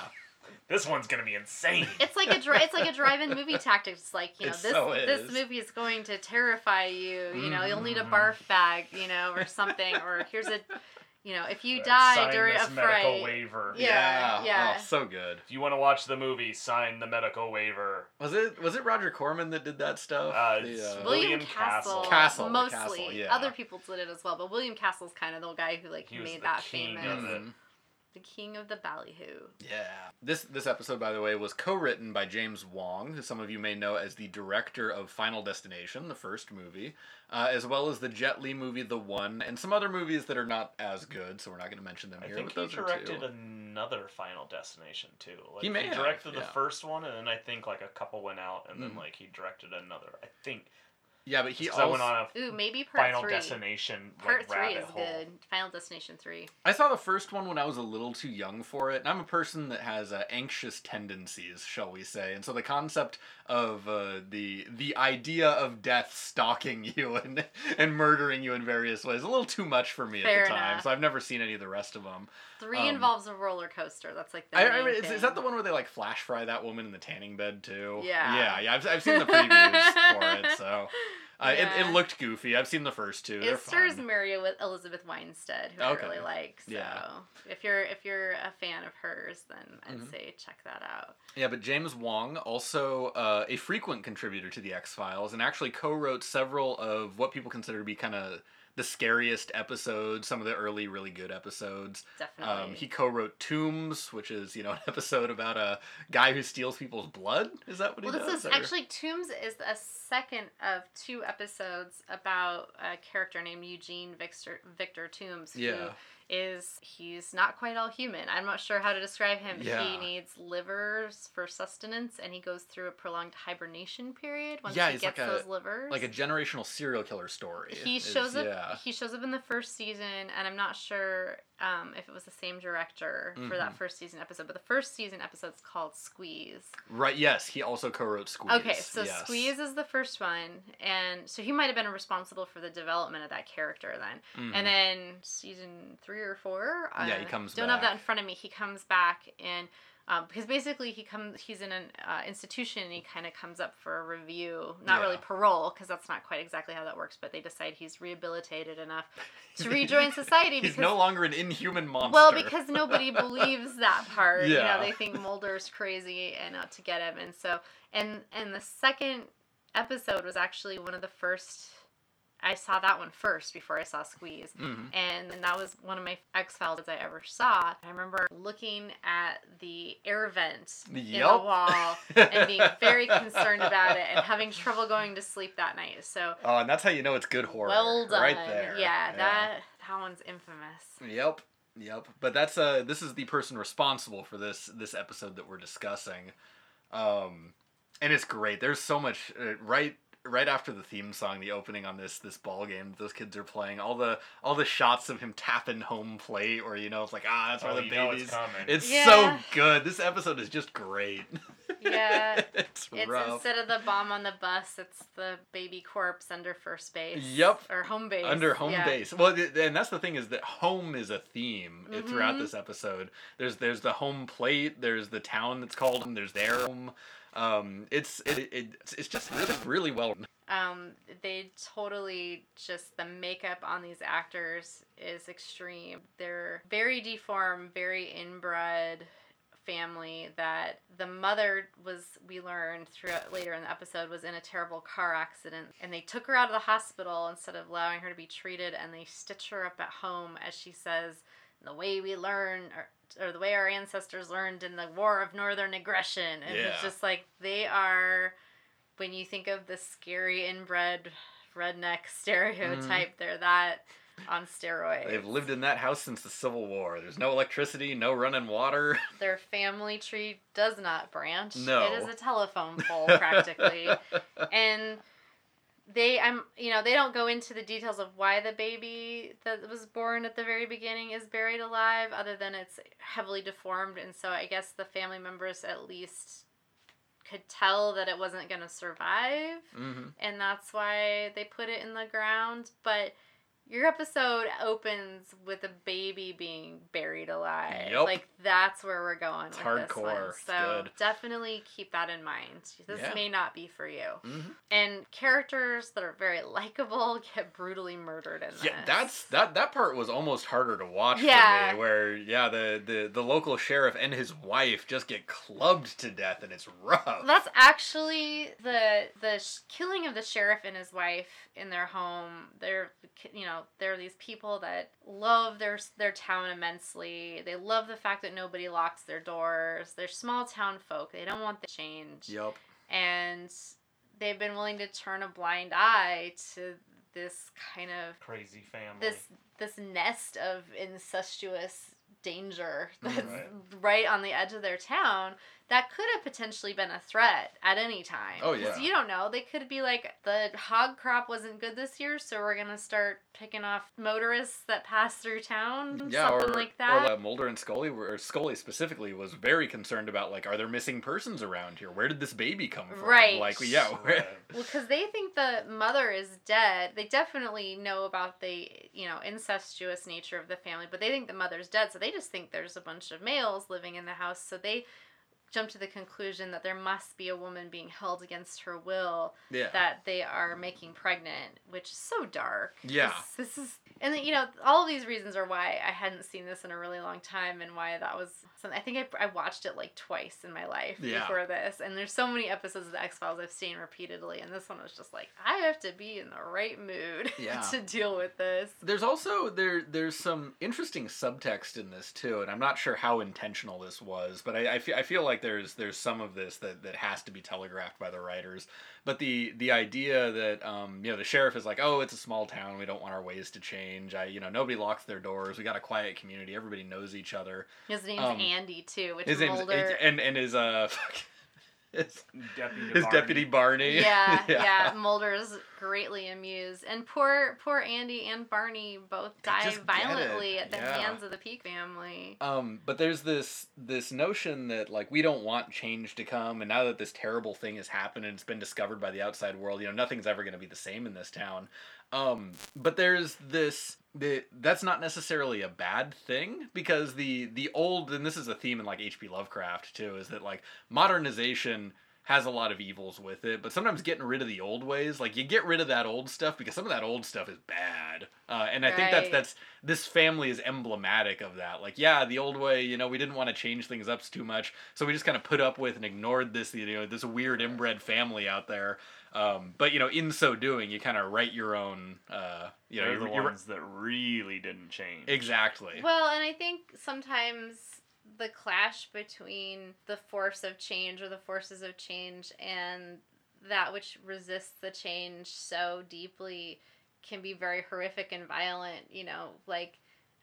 This one's gonna be insane. It's like a dri- it's like a drive-in movie tactic. It's like, you know, it this so this movie is going to terrify you. You know, mm-hmm. you'll need a barf bag, you know, or something. Or here's a, you know, if you right, die during this a fright. Medical waiver. Yeah, yeah. yeah. Oh, so good. If you want to watch the movie, sign the medical waiver. Was it was it Roger Corman that did that stuff? Uh, the, uh, William, William Castle. Castle mostly. Castle, yeah. Other people did it as well, but William Castle's kind of the guy who like he made that famous. Mm-hmm. The king of the ballyhoo. Yeah. This this episode, by the way, was co-written by James Wong, who some of you may know as the director of Final Destination, the first movie, uh, as well as the Jet Li movie The One, and some other movies that are not as good, so we're not going to mention them I here. I think but he those directed another Final Destination, too. Like, he may He directed have, yeah. the first one, and then I think like a couple went out, and mm. then like he directed another, I think... Yeah, but he also... went on a Ooh, maybe part Final three. Destination like, Part three is hole. Good. Final Destination three. I saw the first one when I was a little too young for it, and I'm a person that has uh, anxious tendencies, shall we say, and so the concept of uh, the the idea of death stalking you and, and murdering you in various ways is a little too much for me Fair at the time, enough. So I've never seen any of the rest of them. Three um, involves a roller coaster. That's like the I, I mean, is, is that the one where they like flash fry that woman in the tanning bed, too? Yeah. Yeah, yeah. I've, I've seen the previews for it, so... Uh, yeah. it, it looked goofy. I've seen the first two. It stars Mary Elizabeth Winstead, who okay. I really like. So yeah. if you're if you're a fan of hers, then I'd mm-hmm. say check that out. Yeah, but James Wong, also uh, a frequent contributor to The X-Files, and actually co-wrote several of what people consider to be kind of the scariest episodes, some of the early really good episodes. Definitely. Um, he co-wrote Tombs, which is, you know, an episode about a guy who steals people's blood. Is that what well, he does? Well, this is or? Actually, Tombs is a second of two episodes about a character named Eugene Victor, Victor Tombs, who yeah. is, he's not quite all human. I'm not sure how to describe him. Yeah. He needs livers for sustenance, and he goes through a prolonged hibernation period once yeah, he gets like a, those livers. Like a generational serial killer story. He is, shows up yeah. He shows up in the first season, and I'm not sure um, if it was the same director for mm-hmm. that first season episode, but the first season episode's called Squeeze. Right, yes. He also co-wrote Squeeze. Okay, so yes. Squeeze is the first one, and so he might have been responsible for the development of that character then. Mm-hmm. And then season three or four, uh, yeah, he comes don't back. Have that in front of me, he comes back, and um, because basically he comes, he's in an uh, institution, and he kind of comes up for a review, not yeah. really parole, because that's not quite exactly how that works, but they decide he's rehabilitated enough to rejoin society. He's because, no longer an inhuman monster. Well, because nobody believes that part, yeah. you know, they think Mulder's crazy and out to get him, and so, and, and the second episode was actually one of the first... I saw that one first before I saw Squeeze. Mm-hmm. And, and that was one of my X-Files I ever saw. I remember looking at the air vent yep. in the wall and being very concerned about it and having trouble going to sleep that night. So Oh, and that's how you know it's good horror. Well done. Right there. Yeah, yeah. that that one's infamous. Yep. Yep. But that's uh this is the person responsible for this this episode that we're discussing. Um and it's great. There's so much uh, right Right after the theme song, the opening on this this ball game, those kids are playing all the all the shots of him tapping home plate, or you know, it's like ah, that's where oh, the babies. It's, it's yeah. so good. This episode is just great. Yeah, it's, it's rough. Instead of the bomb on the bus, it's the baby corpse under first base. Yep, or home base. Under home yeah. base. Well, and that's the thing is that home is a theme mm-hmm. throughout this episode. There's there's the home plate. There's the town that's called home. There's their home. Um, it's, it, it, it's just really, really well done. Um, they totally just, the makeup on these actors is extreme. They're very deformed, very inbred family that the mother was, we learned throughout later in the episode, was in a terrible car accident, and they took her out of the hospital instead of allowing her to be treated, and they stitch her up at home, as she says, the way we learn, or, or the way our ancestors learned in the War of Northern Aggression. And yeah. It's just like, they are, when you think of the scary inbred redneck stereotype, mm. they're that on steroids. They've lived in that house since the Civil War. There's no electricity, no running water. Their family tree does not branch. No. It is a telephone pole, practically. And they, I'm, you know, they don't go into the details of why the baby that was born at the very beginning is buried alive, other than it's heavily deformed. And so I guess the family members at least could tell that it wasn't going to survive. Mm-hmm. And that's why they put it in the ground. But your episode opens with a baby being buried alive. Yep. Like, that's where we're going it's with hardcore. This one. So definitely keep that in mind. This yeah. may not be for you. Mm-hmm. And characters that are very likable get brutally murdered in this. Yeah, that's, that, that part was almost harder to watch yeah. for me, where, yeah, the, the, the local sheriff and his wife just get clubbed to death, and it's rough. That's actually the, the sh- killing of the sheriff and his wife in their home. They're, you know, there are these people that love their their town immensely. They love the fact that nobody locks their doors. They're small town folk. They don't want the change. Yep. And they've been willing to turn a blind eye to this kind of crazy family. This this nest of incestuous danger that's right. right on the edge of their town that could have potentially been a threat at any time. Oh yeah. Because you don't know. They could be like, the hog crop wasn't good this year, so we're gonna start picking off motorists that pass through town. Yeah, something or, like that. Or uh, Mulder and Scully were, or Scully specifically was very concerned about, like, are there missing persons around here? Where did this baby come from? Right. Like, yeah. Well, because they think the mother is dead. They definitely know about the, you know, incestuous nature of the family, but they think the mother's dead, so they They just think there's a bunch of males living in the house, so they jump to the conclusion that there must be a woman being held against her will yeah. that they are making pregnant, which is so dark. Yeah. This, this is, and you know, all of these reasons are why I hadn't seen this in a really long time, and why that was something. I think I, I watched it like twice in my life yeah. before this, and there's so many episodes of The X-Files I've seen repeatedly, and this one was just like, I have to be in the right mood yeah. to deal with this. There's also, there there's some interesting subtext in this too, and I'm not sure how intentional this was, but I, I, fe- I feel like there's there's some of this that, that has to be telegraphed by the writers, but the the idea that um you know the sheriff is like, oh, it's a small town, we don't want our ways to change, I you know nobody locks their doors, we got a quiet community, everybody knows each other. His name's um, Andy too, which his name's Mulder... and and his uh his deputy his Barney. deputy Barney yeah, yeah yeah Mulder's greatly amused, and poor poor Andy and Barney both die violently at the yeah. hands of the Peake family. Um but there's this this notion that, like, we don't want change to come, and now that this terrible thing has happened and it's been discovered by the outside world, you know, nothing's ever going to be the same in this town. Um but there's this The, that's not necessarily a bad thing, because the the old, and this is a theme in, like, H P Lovecraft too, is that, like, modernization has a lot of evils with it, but sometimes getting rid of the old ways, like, you get rid of that old stuff because some of that old stuff is bad, uh, and I right. think that's that's this family is emblematic of that. Like, yeah, the old way, you know, we didn't want to change things up too much, so we just kind of put up with and ignored this, you know, this weird inbred family out there. Um, but, you know, in so doing, you kind of write your own, uh, you know, the ones that really didn't change. Exactly. Well, and I think sometimes the clash between the force of change or the forces of change and that which resists the change so deeply can be very horrific and violent. You know, like,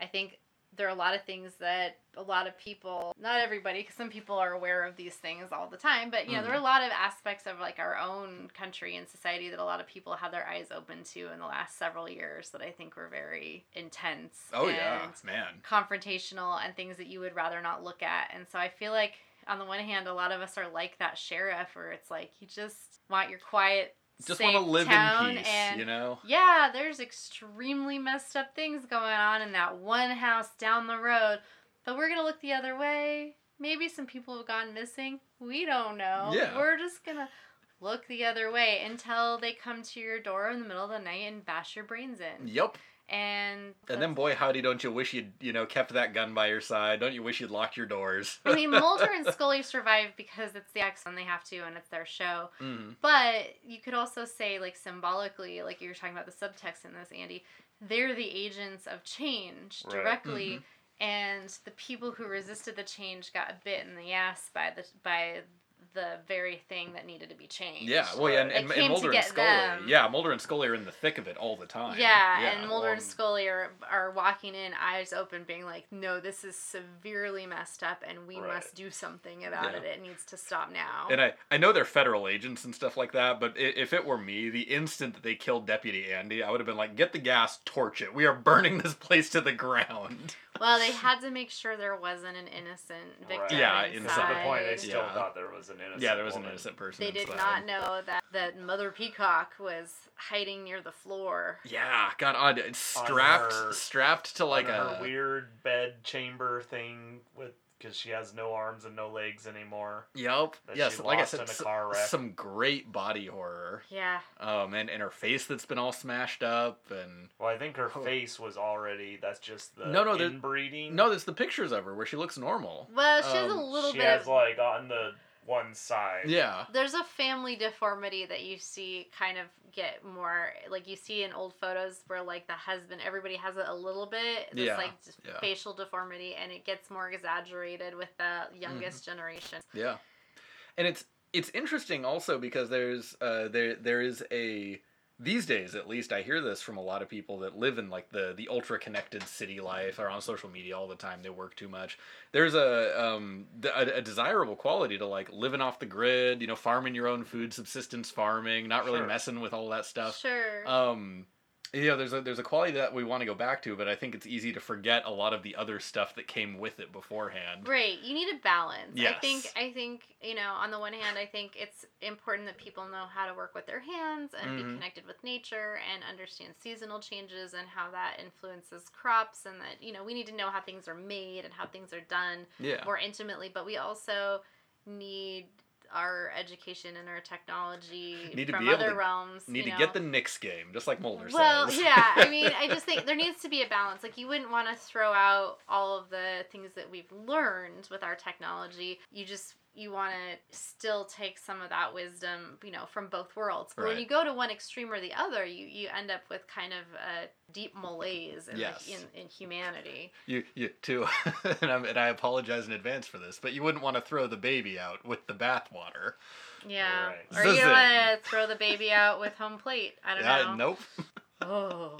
I think there are a lot of things that a lot of people, not everybody, because some people are aware of these things all the time, but, you know, mm-hmm. there are a lot of aspects of, like, our own country and society that a lot of people have their eyes open to in the last several years that I think were very intense. Oh, and yeah, man. Confrontational, and things that you would rather not look at. And so I feel like, on the one hand, a lot of us are like that sheriff, where it's like, you just want your quiet, Just want to live in peace, and, you know? Yeah, there's extremely messed up things going on in that one house down the road, but we're going to look the other way. Maybe some people have gone missing. We don't know. Yeah. We're just going to look the other way until they come to your door in the middle of the night and bash your brains in. Yep. And and then, boy, howdy, don't you wish you'd, you know, kept that gun by your side? Don't you wish you'd locked your doors? I mean, Mulder and Scully survive because it's the X and they have to, and it's their show. Mm-hmm. But you could also say, like, symbolically, like you were talking about the subtext in this, Andy, they're the agents of change directly, right. Mm-hmm. And the people who resisted the change got bit in the ass by the by. the very thing that needed to be changed. Yeah, well, yeah, and, and, and Mulder and Scully. Them. Yeah, Mulder and Scully are in the thick of it all the time. Yeah, yeah and Mulder well, and Scully are are walking in, eyes open, being like, no, this is severely messed up, and we right. must do something about yeah. it. It needs to stop now. And I, I know they're federal agents and stuff like that, but if it were me, the instant that they killed Deputy Andy, I would have been like, get the gas, torch it. We are burning this place to the ground. Well, they had to make sure there wasn't an innocent victim right. yeah, inside. At the point, they still yeah. thought there was an innocent Yeah, there was woman. an innocent person They inside. did not know that, that Mother Peacock was hiding near the floor. Yeah, got odd. It's strapped, on her, strapped to like on a... weird bed chamber thing with... Because she has no arms and no legs anymore. Yep. That yes, she like lost I said, in a car wreck. Some great body horror. Yeah. Um, and, and her face that's been all smashed up, and well, I think her oh. face was already. That's just the no, no, inbreeding. No, there's the pictures of her where she looks normal. Well, she has um, a little she bit. She has of, like on the one side. Yeah. There's a family deformity that you see kind of get more like you see in old photos where like the husband, everybody has a little bit this yeah, like yeah. facial deformity, and it gets more exaggerated with the youngest mm-hmm. generation. Yeah, and it's it's interesting also because there's uh, there there is a these days at least I hear this from a lot of people that live in like the the ultra connected city life, are on social media all the time. They work too much. There's a um a, a desirable quality to like living off the grid, you know, farming your own food, subsistence farming, not really sure. messing with all that stuff. Sure. Um, you know, there's a there's a quality that we want to go back to, but I think it's easy to forget a lot of the other stuff that came with it beforehand. Right. You need a balance. Yes. I think I think, you know, on the one hand, I think it's important that people know how to work with their hands and mm-hmm. be connected with nature and understand seasonal changes and how that influences crops, and that, you know, we need to know how things are made and how things are done yeah. more intimately, but we also need our education and our technology need from other to, realms. Need you know. to get the Knicks game, just like Mulder well, says. Well, yeah, I mean, I just think there needs to be a balance. Like, you wouldn't want to throw out all of the things that we've learned with our technology. You just, you want to still take some of that wisdom, you know, from both worlds. Right. When you go to one extreme or the other, you, you end up with kind of a deep malaise in, yes. like, in, in humanity. You you too, and, I'm, and I apologize in advance for this, but you wouldn't want to throw the baby out with the bathwater. Yeah, right. Or you don't want to throw the baby out with home plate. I don't uh, know. Nope. Oh.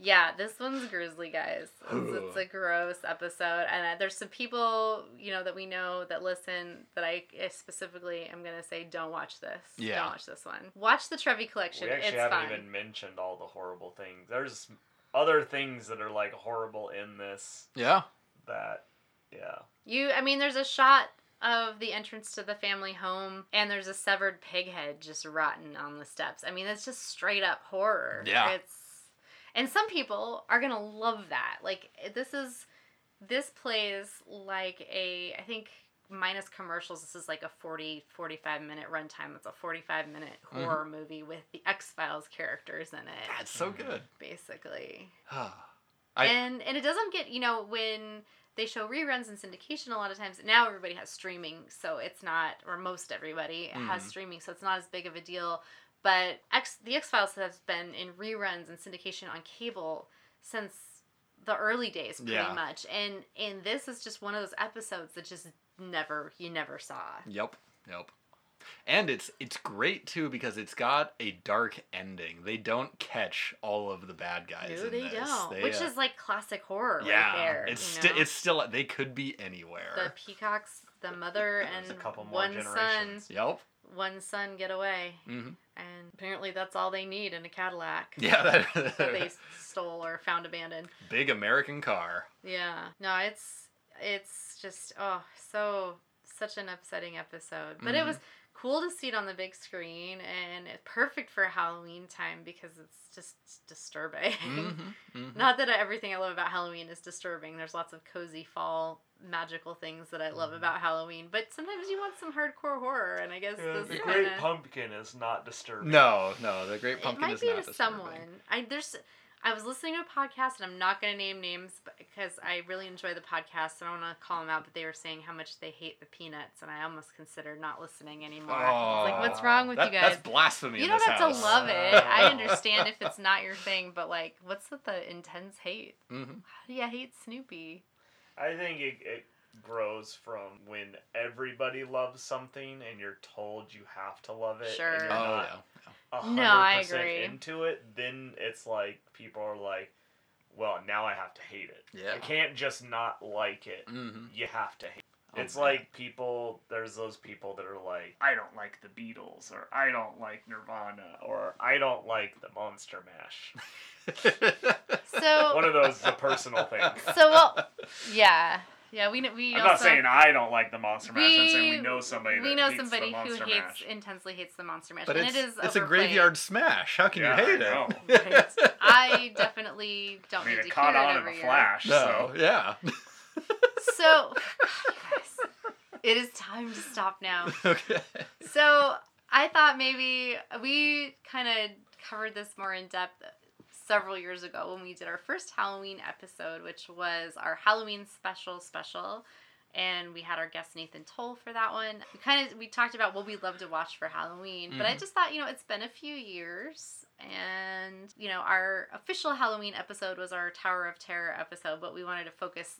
Yeah, this one's grisly, guys. It's, it's a gross episode, and uh, there's some people, you know, that we know that listen that I, I specifically am gonna say don't watch this. Yeah. Don't watch this one. Watch the Trevi Collection. We actually it's haven't fun. even mentioned all the horrible things. There's other things that are like horrible in this. Yeah. That, yeah. You, I mean, there's a shot of the entrance to the family home, and there's a severed pig head just rotting on the steps. I mean, that's just straight up horror. Yeah. It's. And some people are going to love that. Like, this is, this plays like a, I think, minus commercials, this is like a forty, forty-five minute runtime. It's a forty-five minute horror mm-hmm. movie with the X-Files characters in it. That's so good. Basically. I... And and it doesn't get, you know, when they show reruns and syndication a lot of times, now everybody has streaming, so it's not, or most everybody mm-hmm. has streaming, so it's not as big of a deal. But X, the X-Files has been in reruns and syndication on cable since the early days, pretty yeah. much. And and this is just one of those episodes that just never, you never saw. Yep, yep. And it's it's great, too, because it's got a dark ending. They don't catch all of the bad guys no, in they this. Don't. They don't. Which uh, is like classic horror yeah, right there. It's, you know? sti- it's still, they could be anywhere. The peacocks, the mother, and a couple more one son. Yep. One son get away. Mm-hmm. And apparently that's all they need in a Cadillac. Yeah. That, that they stole or found abandoned. Big American car. Yeah. No, it's, it's just, oh, so, such an upsetting episode. But mm-hmm. it was cool to see it on the big screen, and it's perfect for Halloween time because it's just disturbing. Mm-hmm, mm-hmm. Not that everything I love about Halloween is disturbing. There's lots of cozy fall magical things that I love mm. about Halloween, but sometimes you want some hardcore horror, and I guess yeah, this the is Great kinda... Pumpkin is not disturbing. No, no, the Great Pumpkin is not disturbing. It might be to someone. I there's I was listening to a podcast, and I'm not going to name names because I really enjoy the podcast, and I don't want to call them out, but they were saying how much they hate the Peanuts, and I almost considered not listening anymore. Oh, like, what's wrong with that, you guys? That's blasphemy in this house. You don't have to love it. I understand if it's not your thing, but, like, what's with the intense hate? Mm-hmm. How do you hate Snoopy? I think it, it grows from when everybody loves something, and you're told you have to love it. Sure. And you're oh, not. Yeah. one hundred percent no, I agree. Into it, then it's like people are like, well, now I have to hate it. Yeah. You can't just not like it. Mm-hmm. You have to hate it. Oh, it's man. Like people, there's those people that are like, I don't like the Beatles, or I don't like Nirvana, or I don't like the Monster Mash. So one of those is a personal thing. So, well, yeah. Yeah, we we. I'm also, not saying I don't like the Monster Mash. We, I'm saying we know somebody. That we know hates somebody the who hates mash. Intensely hates the Monster Mash, but and it's, it is it's a graveyard smash. How can yeah, you hate I it? Right. I definitely don't I mean, need to it caught on it every in a flash. Year. No, so. Yeah. So, yes, it is time to stop now. Okay. So I thought maybe we kind of covered this more in depth several years ago when we did our first Halloween episode, which was our Halloween special special. And we had our guest Nathan Toll for that one. We kind of, we talked about what we love to watch for Halloween, mm-hmm. but I just thought, you know, it's been a few years and, you know, our official Halloween episode was our Tower of Terror episode, but we wanted to focus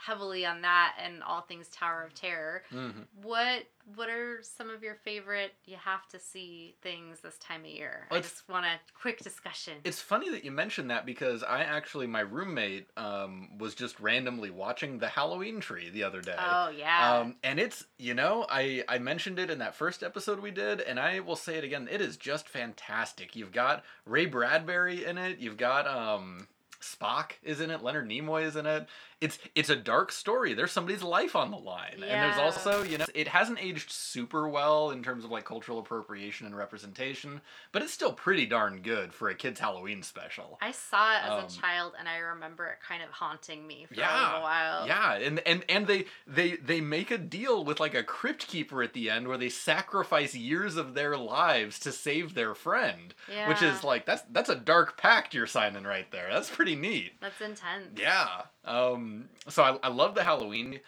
heavily on that and all things Tower of Terror. Mm-hmm. What what are some of your favorite you have to see things this time of year? Well, I just want a quick discussion. It's funny that you mentioned that because I actually, my roommate um, was just randomly watching The Halloween Tree the other day. Oh, yeah. Um, and it's, you know, I, I mentioned it in that first episode we did, and I will say it again, it is just fantastic. You've got Ray Bradbury in it, you've got... Um, Spock is in it. Leonard Nimoy is in it. It's it's a dark story. There's somebody's life on the line, yeah. And there's also, you know, it hasn't aged super well in terms of like cultural appropriation and representation, but it's still pretty darn good for a kid's Halloween special. I saw it as um, a child, and I remember it kind of haunting me for yeah, a while. Yeah, and and and they they they make a deal with like a crypt keeper at the end where they sacrifice years of their lives to save their friend, yeah. Which is like that's that's a dark pact you're signing right there. That's pretty. Neat. That's intense. Yeah. Um, so I, I love the Halloween.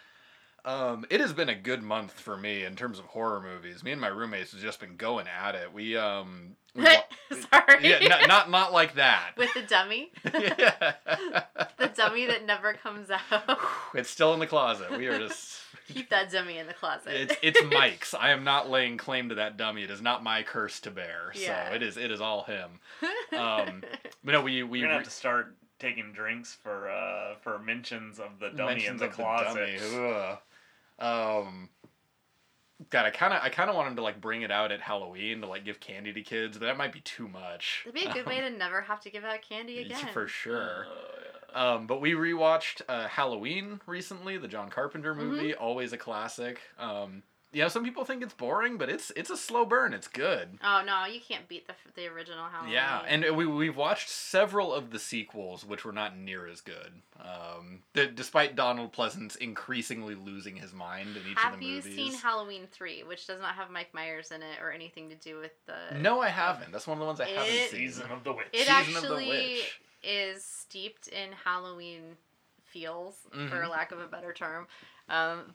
Um, it has been a good month for me in terms of horror movies. Me and my roommates have just been going at it. We, um... We wa- Sorry. Yeah, not, not not like that. With the dummy? Yeah. The dummy that never comes out. It's still in the closet. We are just... Keep that dummy in the closet. It's, it's Mike's. I am not laying claim to that dummy. It is not my curse to bear. Yeah. So it is It is all him. Um, but no, we... we We're going to have to start... taking drinks for uh, for mentions of the dummy mentions in the closet. The um, God, I kind of I kind of want him to like bring it out at Halloween to like give candy to kids. But that might be too much. It'd be a good um, way to never have to give out candy again. For sure. Oh, yeah. Um, but we rewatched uh, Halloween recently, the John Carpenter movie, mm-hmm. always a classic. Um, you know, some people think it's boring, but it's it's a slow burn. It's good. Oh, no, you can't beat the the original Halloween. Yeah, and we, we've watched several of the sequels, which were not near as good. Um, the, despite Donald Pleasance increasingly losing his mind in each have of the movies. Have you seen Halloween three, which does not have Mike Myers in it or anything to do with the... No, I haven't. That's one of the ones I it, haven't seen. Season of the Witch. It Season actually of the Witch. Is steeped in Halloween feels, mm-hmm. for lack of a better term. Um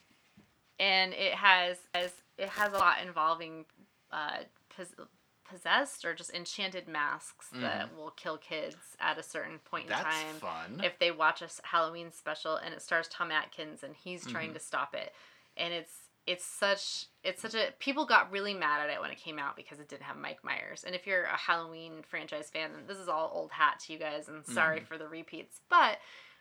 And it has as it has a lot involving uh, possessed or just enchanted masks mm. that will kill kids at a certain point That's in time. That's fun. If they watch a Halloween special, and it stars Tom Atkins, and he's mm-hmm. trying to stop it, and it's it's such it's such a people got really mad at it when it came out because it didn't have Mike Myers. And if you're a Halloween franchise fan, this is all old hat to you guys, and sorry mm. for the repeats, but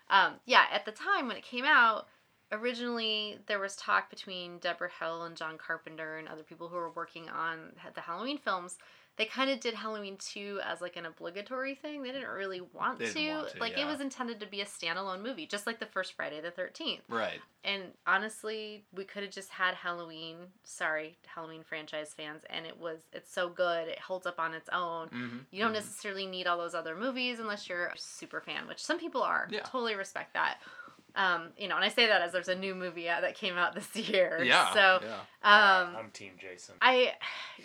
um, yeah, at the time when it came out. Originally, there was talk between Deborah Hill and John Carpenter and other people who were working on the Halloween films. They kind of did Halloween two as like an obligatory thing. They didn't really want, didn't to. want to. Like yeah. It was intended to be a standalone movie, just like the first Friday the thirteenth. Right. And honestly, we could have just had Halloween. Sorry, Halloween franchise fans, and it was it's so good. It holds up on its own. Mm-hmm. You don't mm-hmm. necessarily need all those other movies unless you're a super fan, which some people are. Yeah. Totally respect that. Um, you know, and I say that as there's a new movie out that came out this year. Yeah. So, yeah. Um, I'm Team Jason. I,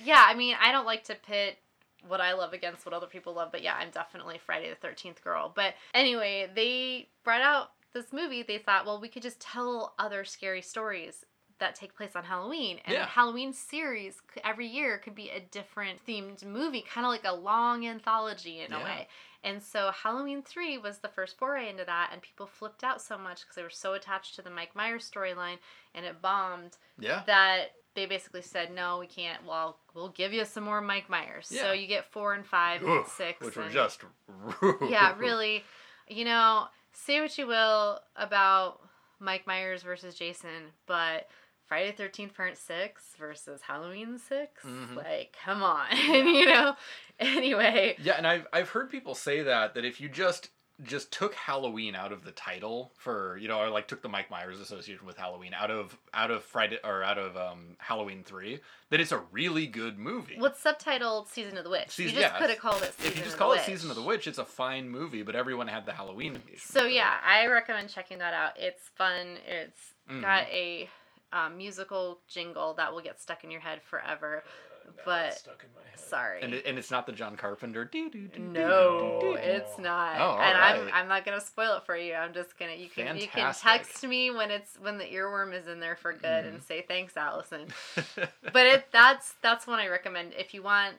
yeah, I mean, I don't like to pit what I love against what other people love. But yeah, I'm definitely Friday the thirteenth girl. But anyway, they brought out this movie. They thought, well, we could just tell other scary stories that take place on Halloween. And yeah. a Halloween series every year could be a different themed movie, kind of like a long anthology in yeah. a way. And so Halloween three was the first foray into that, and people flipped out so much because they were so attached to the Mike Myers storyline, and it bombed yeah. that they basically said, no, we can't. Well, we'll give you some more Mike Myers. Yeah. So you get four and five Oof, and six. Which and, were just... yeah, really. You know, say what you will about Mike Myers versus Jason, but... Friday the thirteenth Part six versus Halloween six? Mm-hmm. Like, come on. Yeah. You know? Anyway. Yeah, and I've I've heard people say that, that if you just just took Halloween out of the title for, you know, or like took the Mike Myers association with Halloween out of out of Friday or out of um, Halloween three, that it's a really good movie. Well, it's subtitled Season of the Witch. Season, you just yeah. could have called it Season of the Witch. If you just call it Witch. Season of the Witch, it's a fine movie, but everyone had the Halloween edition. So yeah, I recommend checking that out. It's fun. It's mm-hmm. got a Um, musical jingle that will get stuck in your head forever, uh, but stuck in my head. Sorry. And it, and it's not the John Carpenter. Do, do, do, no, do, do, do. It's not. Oh, all and right. I'm I'm not gonna spoil it for you. I'm just gonna you can Fantastic. you can text me when it's when the earworm is in there for good mm-hmm. and say thanks, Allyson. But it that's that's one I recommend if you want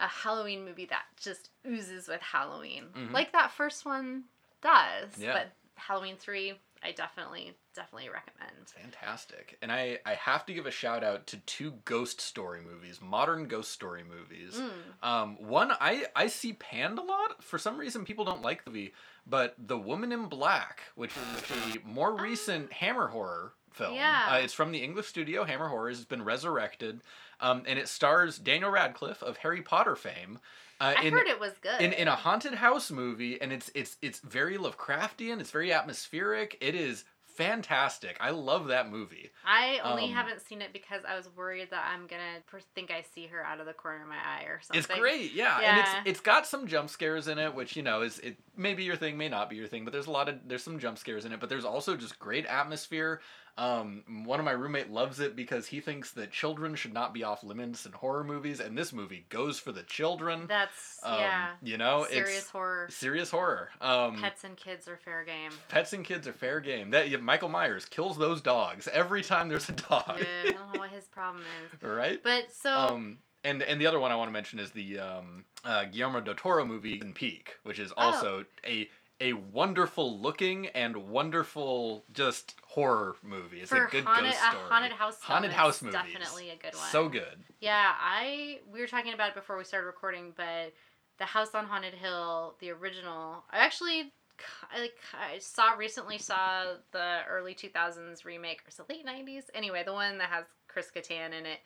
a Halloween movie that just oozes with Halloween, mm-hmm. like that first one does. Yeah. But Halloween three, I definitely, definitely recommend. Fantastic. And I, I have to give a shout out to two ghost story movies, modern ghost story movies. Mm. Um, one, I, I see panned a lot. For some reason, people don't like the movie, but The Woman in Black, which is a more recent um, Hammer Horror film. Yeah. Uh, it's from the English studio, Hammer Horror. It's been resurrected. Um, and it stars Daniel Radcliffe of Harry Potter fame. Uh, I in, heard it was good. In in a haunted house movie, and it's it's it's very Lovecraftian, it's very atmospheric, it is fantastic. I love that movie. I only um, haven't seen it because I was worried that I'm gonna per- think I see her out of the corner of my eye or something. It's great, yeah. yeah. And it's it's got some jump scares in it, which, you know, is it may be your thing, may not be your thing, but there's a lot of there's some jump scares in it, but there's also just great atmosphere. Um, one of my roommate loves it because he thinks that children should not be off limits in horror movies, and this movie goes for the children. That's, um, yeah. You know, serious it's... horror. Serious horror. Um, pets and kids are fair game. Pets and kids are fair game. That yeah, Michael Myers kills those dogs every time there's a dog. Yeah, I don't know what his problem is. Right? But, so... Um, and, and the other one I want to mention is the, um, uh, Guillermo del Toro movie, In Peak, which is also oh. a... a wonderful looking and wonderful just horror movie. It's For a good haunted, ghost story. A haunted house film haunted house movie. Definitely a good one. So good. Yeah, I we were talking about it before we started recording, but The House on Haunted Hill, the original. I actually I like I saw recently saw the early two thousands remake or so late nineties. Anyway, the one that has Chris Kattan in it.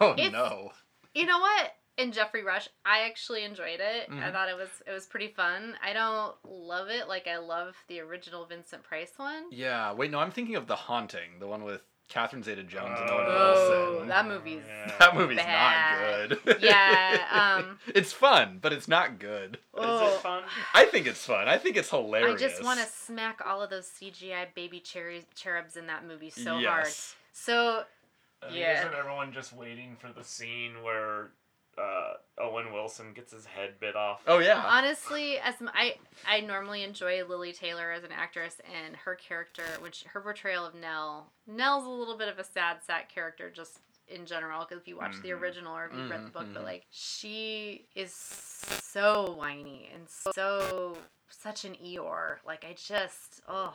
Oh it's, no. You know what? And Jeffrey Rush, I actually enjoyed it. Mm-hmm. I thought it was it was pretty fun. I don't love it like I love the original Vincent Price one. Yeah, wait, no, I'm thinking of The Haunting, the one with Catherine Zeta-Jones oh. and Owen Wilson. Oh, that movie's yeah. that movie's bad. Not good. Yeah, um, it's fun, but it's not good. Oh. Is it fun? I think it's fun. I think it's hilarious. I just want to smack all of those C G I baby cherry, cherubs in that movie so yes. hard. So, I mean, yeah, isn't everyone just waiting for the scene where? Uh, Owen Wilson gets his head bit off. Oh yeah. Honestly, as my, I I normally enjoy Lily Taylor as an actress and her character, which her portrayal of Nell. Nell's a little bit of a sad sack character just in general, because if you watch mm-hmm. the original or if you mm-hmm. read the book, mm-hmm. but like she is so whiny and so such an Eeyore. Like I just oh.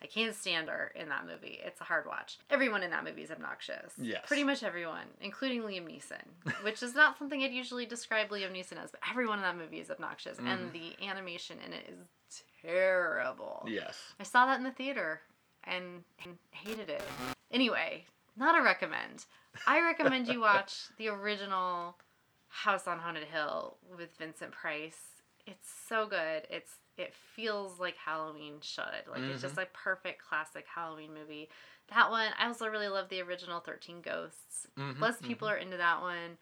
I can't stand her in that movie. It's a hard watch. Everyone in that movie is obnoxious. Yes. Pretty much everyone, including Liam Neeson, which is not something I'd usually describe Liam Neeson as, but everyone in that movie is obnoxious, mm. and the animation in it is terrible. Yes. I saw that in the theater and, and hated it. Anyway, not a recommend. I recommend you watch the original House on Haunted Hill with Vincent Price. It's so good. It's It feels like Halloween should. Like, mm-hmm. it's just a perfect classic Halloween movie. That one, I also really love the original thirteen Ghosts. Mm-hmm, Less people mm-hmm. are into that one,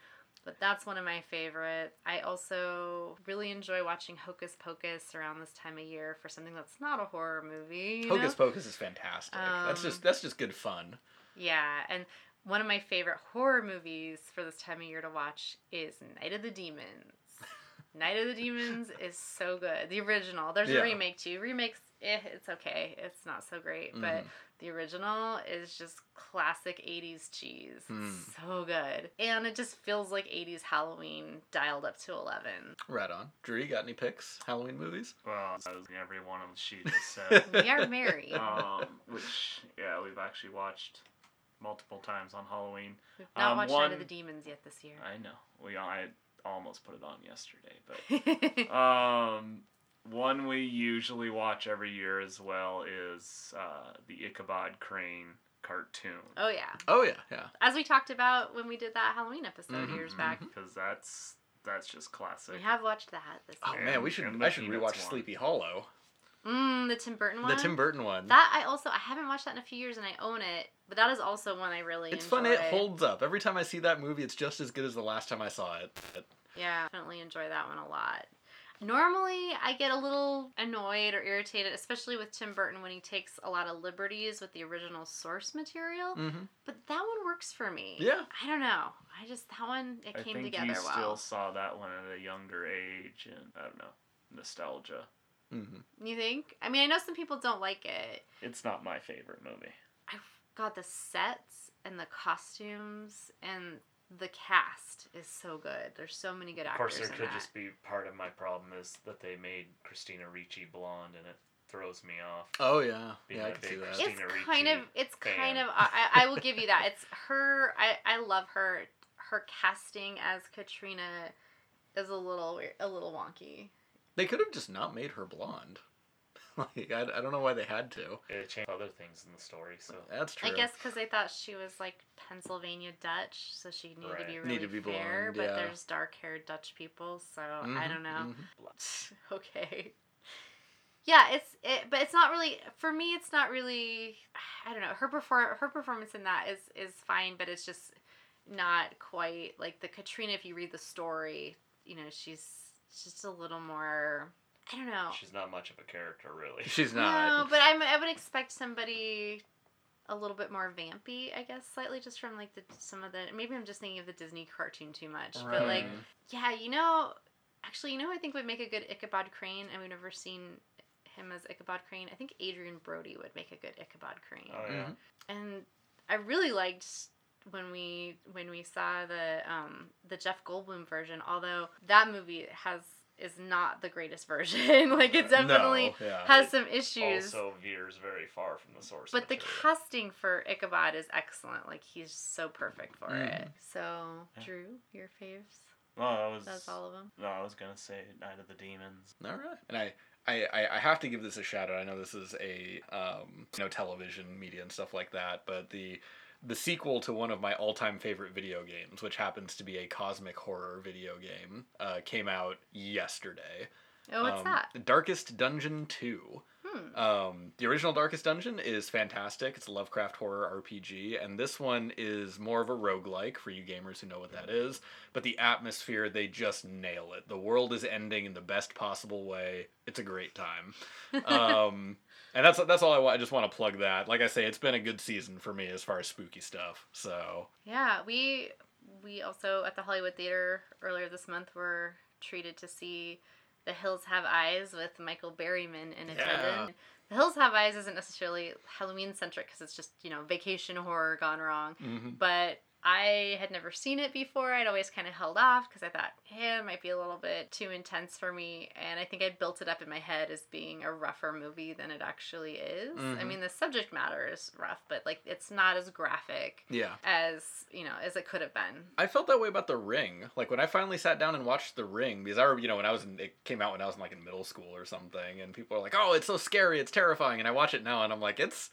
but that's one of my favorites. I also really enjoy watching Hocus Pocus around this time of year for something that's not a horror movie. You Hocus know? Pocus is fantastic. Um, that's just that's just good fun. Yeah, and one of my favorite horror movies for this time of year to watch is Night of the Demons. Night of the Demons is so good. The original. There's yeah. a remake too. Remakes, eh, it's okay. It's not so great. Mm. But the original is just classic eighties cheese. Mm. So good. And it just feels like eighties Halloween dialed up to eleven. Right on. Drew, you got any picks? Halloween movies? Well, I was every one of them she just said. We Are Merry. Um, which, yeah, we've actually watched multiple times on Halloween. We've not um, watched one, Night of the Demons yet this year. I know. We I almost put it on yesterday, but um, one we usually watch every year as well is uh, the Ichabod Crane cartoon. Oh yeah. Oh yeah, yeah. As we talked about when we did that Halloween episode mm-hmm. years back, because that's that's just classic. We have watched that this year. Oh man, we should. I should rewatch Sleepy Hollow. Mm, the Tim Burton one? The Tim Burton one. That I also, I haven't watched that in a few years and I own it, but that is also one I really enjoy. It's fun, it holds up. Every time I see that movie, it's just as good as the last time I saw it. Yeah, definitely enjoy that one a lot. Normally, I get a little annoyed or irritated, especially with Tim Burton when he takes a lot of liberties with the original source material, mm-hmm. but that one works for me. Yeah. I don't know. I just, that one, it I came together well. I think you still saw that one at a younger age and, I don't know, nostalgia. Mm-hmm. You think? I mean, I know some people don't like it. It's not my favorite movie. I God, the sets and the costumes and the cast is so good. There's so many good actors in that. Of course, there could just be part of my problem is that they made Christina Ricci blonde and it throws me off. Oh, yeah. Being yeah, I can see that. Christina it's Ricci kind of, it's fan. kind of, I, I will give you that. It's her, I, I love her. Her casting as Katrina is a little a little wonky. They could have just not made her blonde. Like, I, I don't know why they had to. It changed other things in the story, so... That's true. I guess because they thought she was, like, Pennsylvania Dutch, so she needed right. to be really need to be fair, blonde, yeah. but there's dark-haired Dutch people, so mm-hmm. I don't know. Mm-hmm. Okay. Yeah, it's... It, but it's not really... For me, it's not really... I don't know. Her perform her performance in that is, is fine, but it's just not quite... Like, the Katrina, if you read the story, you know, she's... It's just a little more, I don't know. She's not much of a character, really. She's not. No, but I'm, I would expect somebody a little bit more vampy, I guess, slightly just from, like, the some of the, maybe I'm just thinking of the Disney cartoon too much. Right. But, like, yeah, you know, actually, you know who I think would make a good Ichabod Crane? I've never seen him as Ichabod Crane. I think Adrian Brody would make a good Ichabod Crane. Oh, yeah. And I really liked... When we when we saw the um, the Jeff Goldblum version, although that movie has is not the greatest version, like it definitely no, yeah. has it some issues. Also veers very far from the source. But material. The casting for Ichabod is excellent. Like he's so perfect for mm. it. So yeah. Drew, your faves? Well, that was that's all of them. No, I was gonna say Night of the Demons. All right, and I. I, I have to give this a shout out. I know this is a um, you know television media and stuff like that, but the the sequel to one of my all time favorite video games, which happens to be a cosmic horror video game, uh, came out yesterday. Oh, what's um, that? Darkest Dungeon two. Hmm. Um, the original Darkest Dungeon is fantastic. It's a Lovecraft horror R P G, and this one is more of a roguelike for you gamers who know what that is. But the atmosphere, they just nail it. The world is ending in the best possible way. It's a great time. Um, and that's that's all I want. I just want to plug that. Like I say, it's been a good season for me as far as spooky stuff. So yeah, we we also at the Hollywood Theater earlier this month were treated to see The Hills Have Eyes with Michael Berryman in attendance. Yeah. The Hills Have Eyes isn't necessarily Halloween-centric because it's just, you know, vacation horror gone wrong. Mm-hmm. But I had never seen it before. I'd always kind of held off because I thought, hey, it might be a little bit too intense for me. And I think I built it up in my head as being a rougher movie than it actually is. Mm-hmm. I mean, the subject matter is rough, but, like, it's not as graphic yeah. as, you know, as it could have been. I felt that way about The Ring. Like, when I finally sat down and watched The Ring, because I remember, you know, when I was in, it came out when I was in, like, in middle school or something, and people are like, oh, it's so scary, it's terrifying. And I watch it now, and I'm like, it's...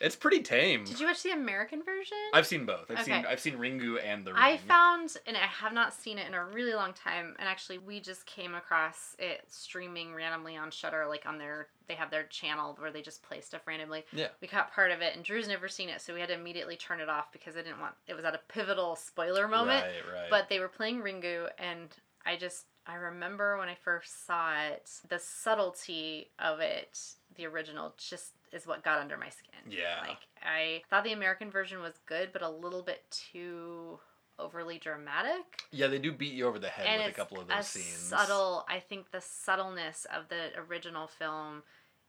It's pretty tame. Did you watch the American version? I've seen both. I've okay. seen I've seen Ringu and The Ring. I found, and I have not seen it in a really long time, and actually we just came across it streaming randomly on Shudder, like on their, they have their channel where they just play stuff randomly. Yeah. We caught part of it, and Drew's never seen it, so we had to immediately turn it off because I didn't want, it was at a pivotal spoiler moment. Right, right. But they were playing Ringu, and I just, I remember when I first saw it, the subtlety of it, the original, just... is what got under my skin. Yeah. Like, I thought the American version was good, but a little bit too overly dramatic. Yeah, they do beat you over the head and with a couple of those scenes. Subtle. I think the subtleness of the original film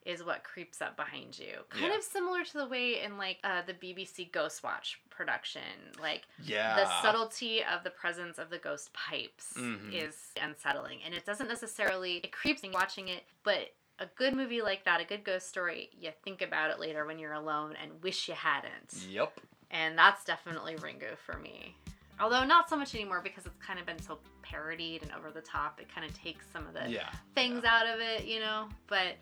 is what creeps up behind you. Kind yeah. of similar to the way in, like, uh, the B B C Ghostwatch production. Like, yeah. the subtlety of the presence of the ghost pipes mm-hmm. is unsettling. And it doesn't necessarily... It creeps in watching it, but... A good movie like that, a good ghost story, you think about it later when you're alone and wish you hadn't. Yep. And that's definitely Ringu for me. Although not so much anymore because it's kind of been so parodied and over the top. It kind of takes some of the yeah. things yeah. out of it, you know? But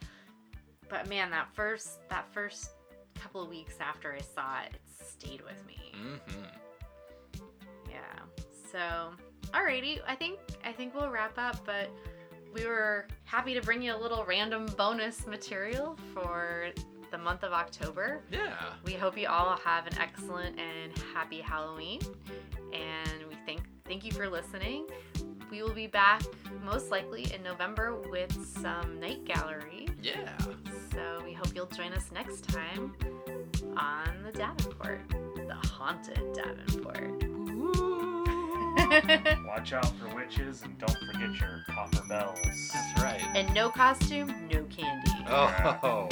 but man, that first that first couple of weeks after I saw it, it stayed with me. Mm-hmm. Yeah. So, alrighty. I think I think we'll wrap up, but... We were happy to bring you a little random bonus material for the month of October. Yeah. We hope you all have an excellent and happy Halloween. And we thank thank you for listening. We will be back most likely in November with some night gallery. Yeah. So we hope you'll join us next time on the Davenport. The Haunted Davenport. Watch out for witches and don't forget your copper bells. That's right. And no costume, no candy. Oh.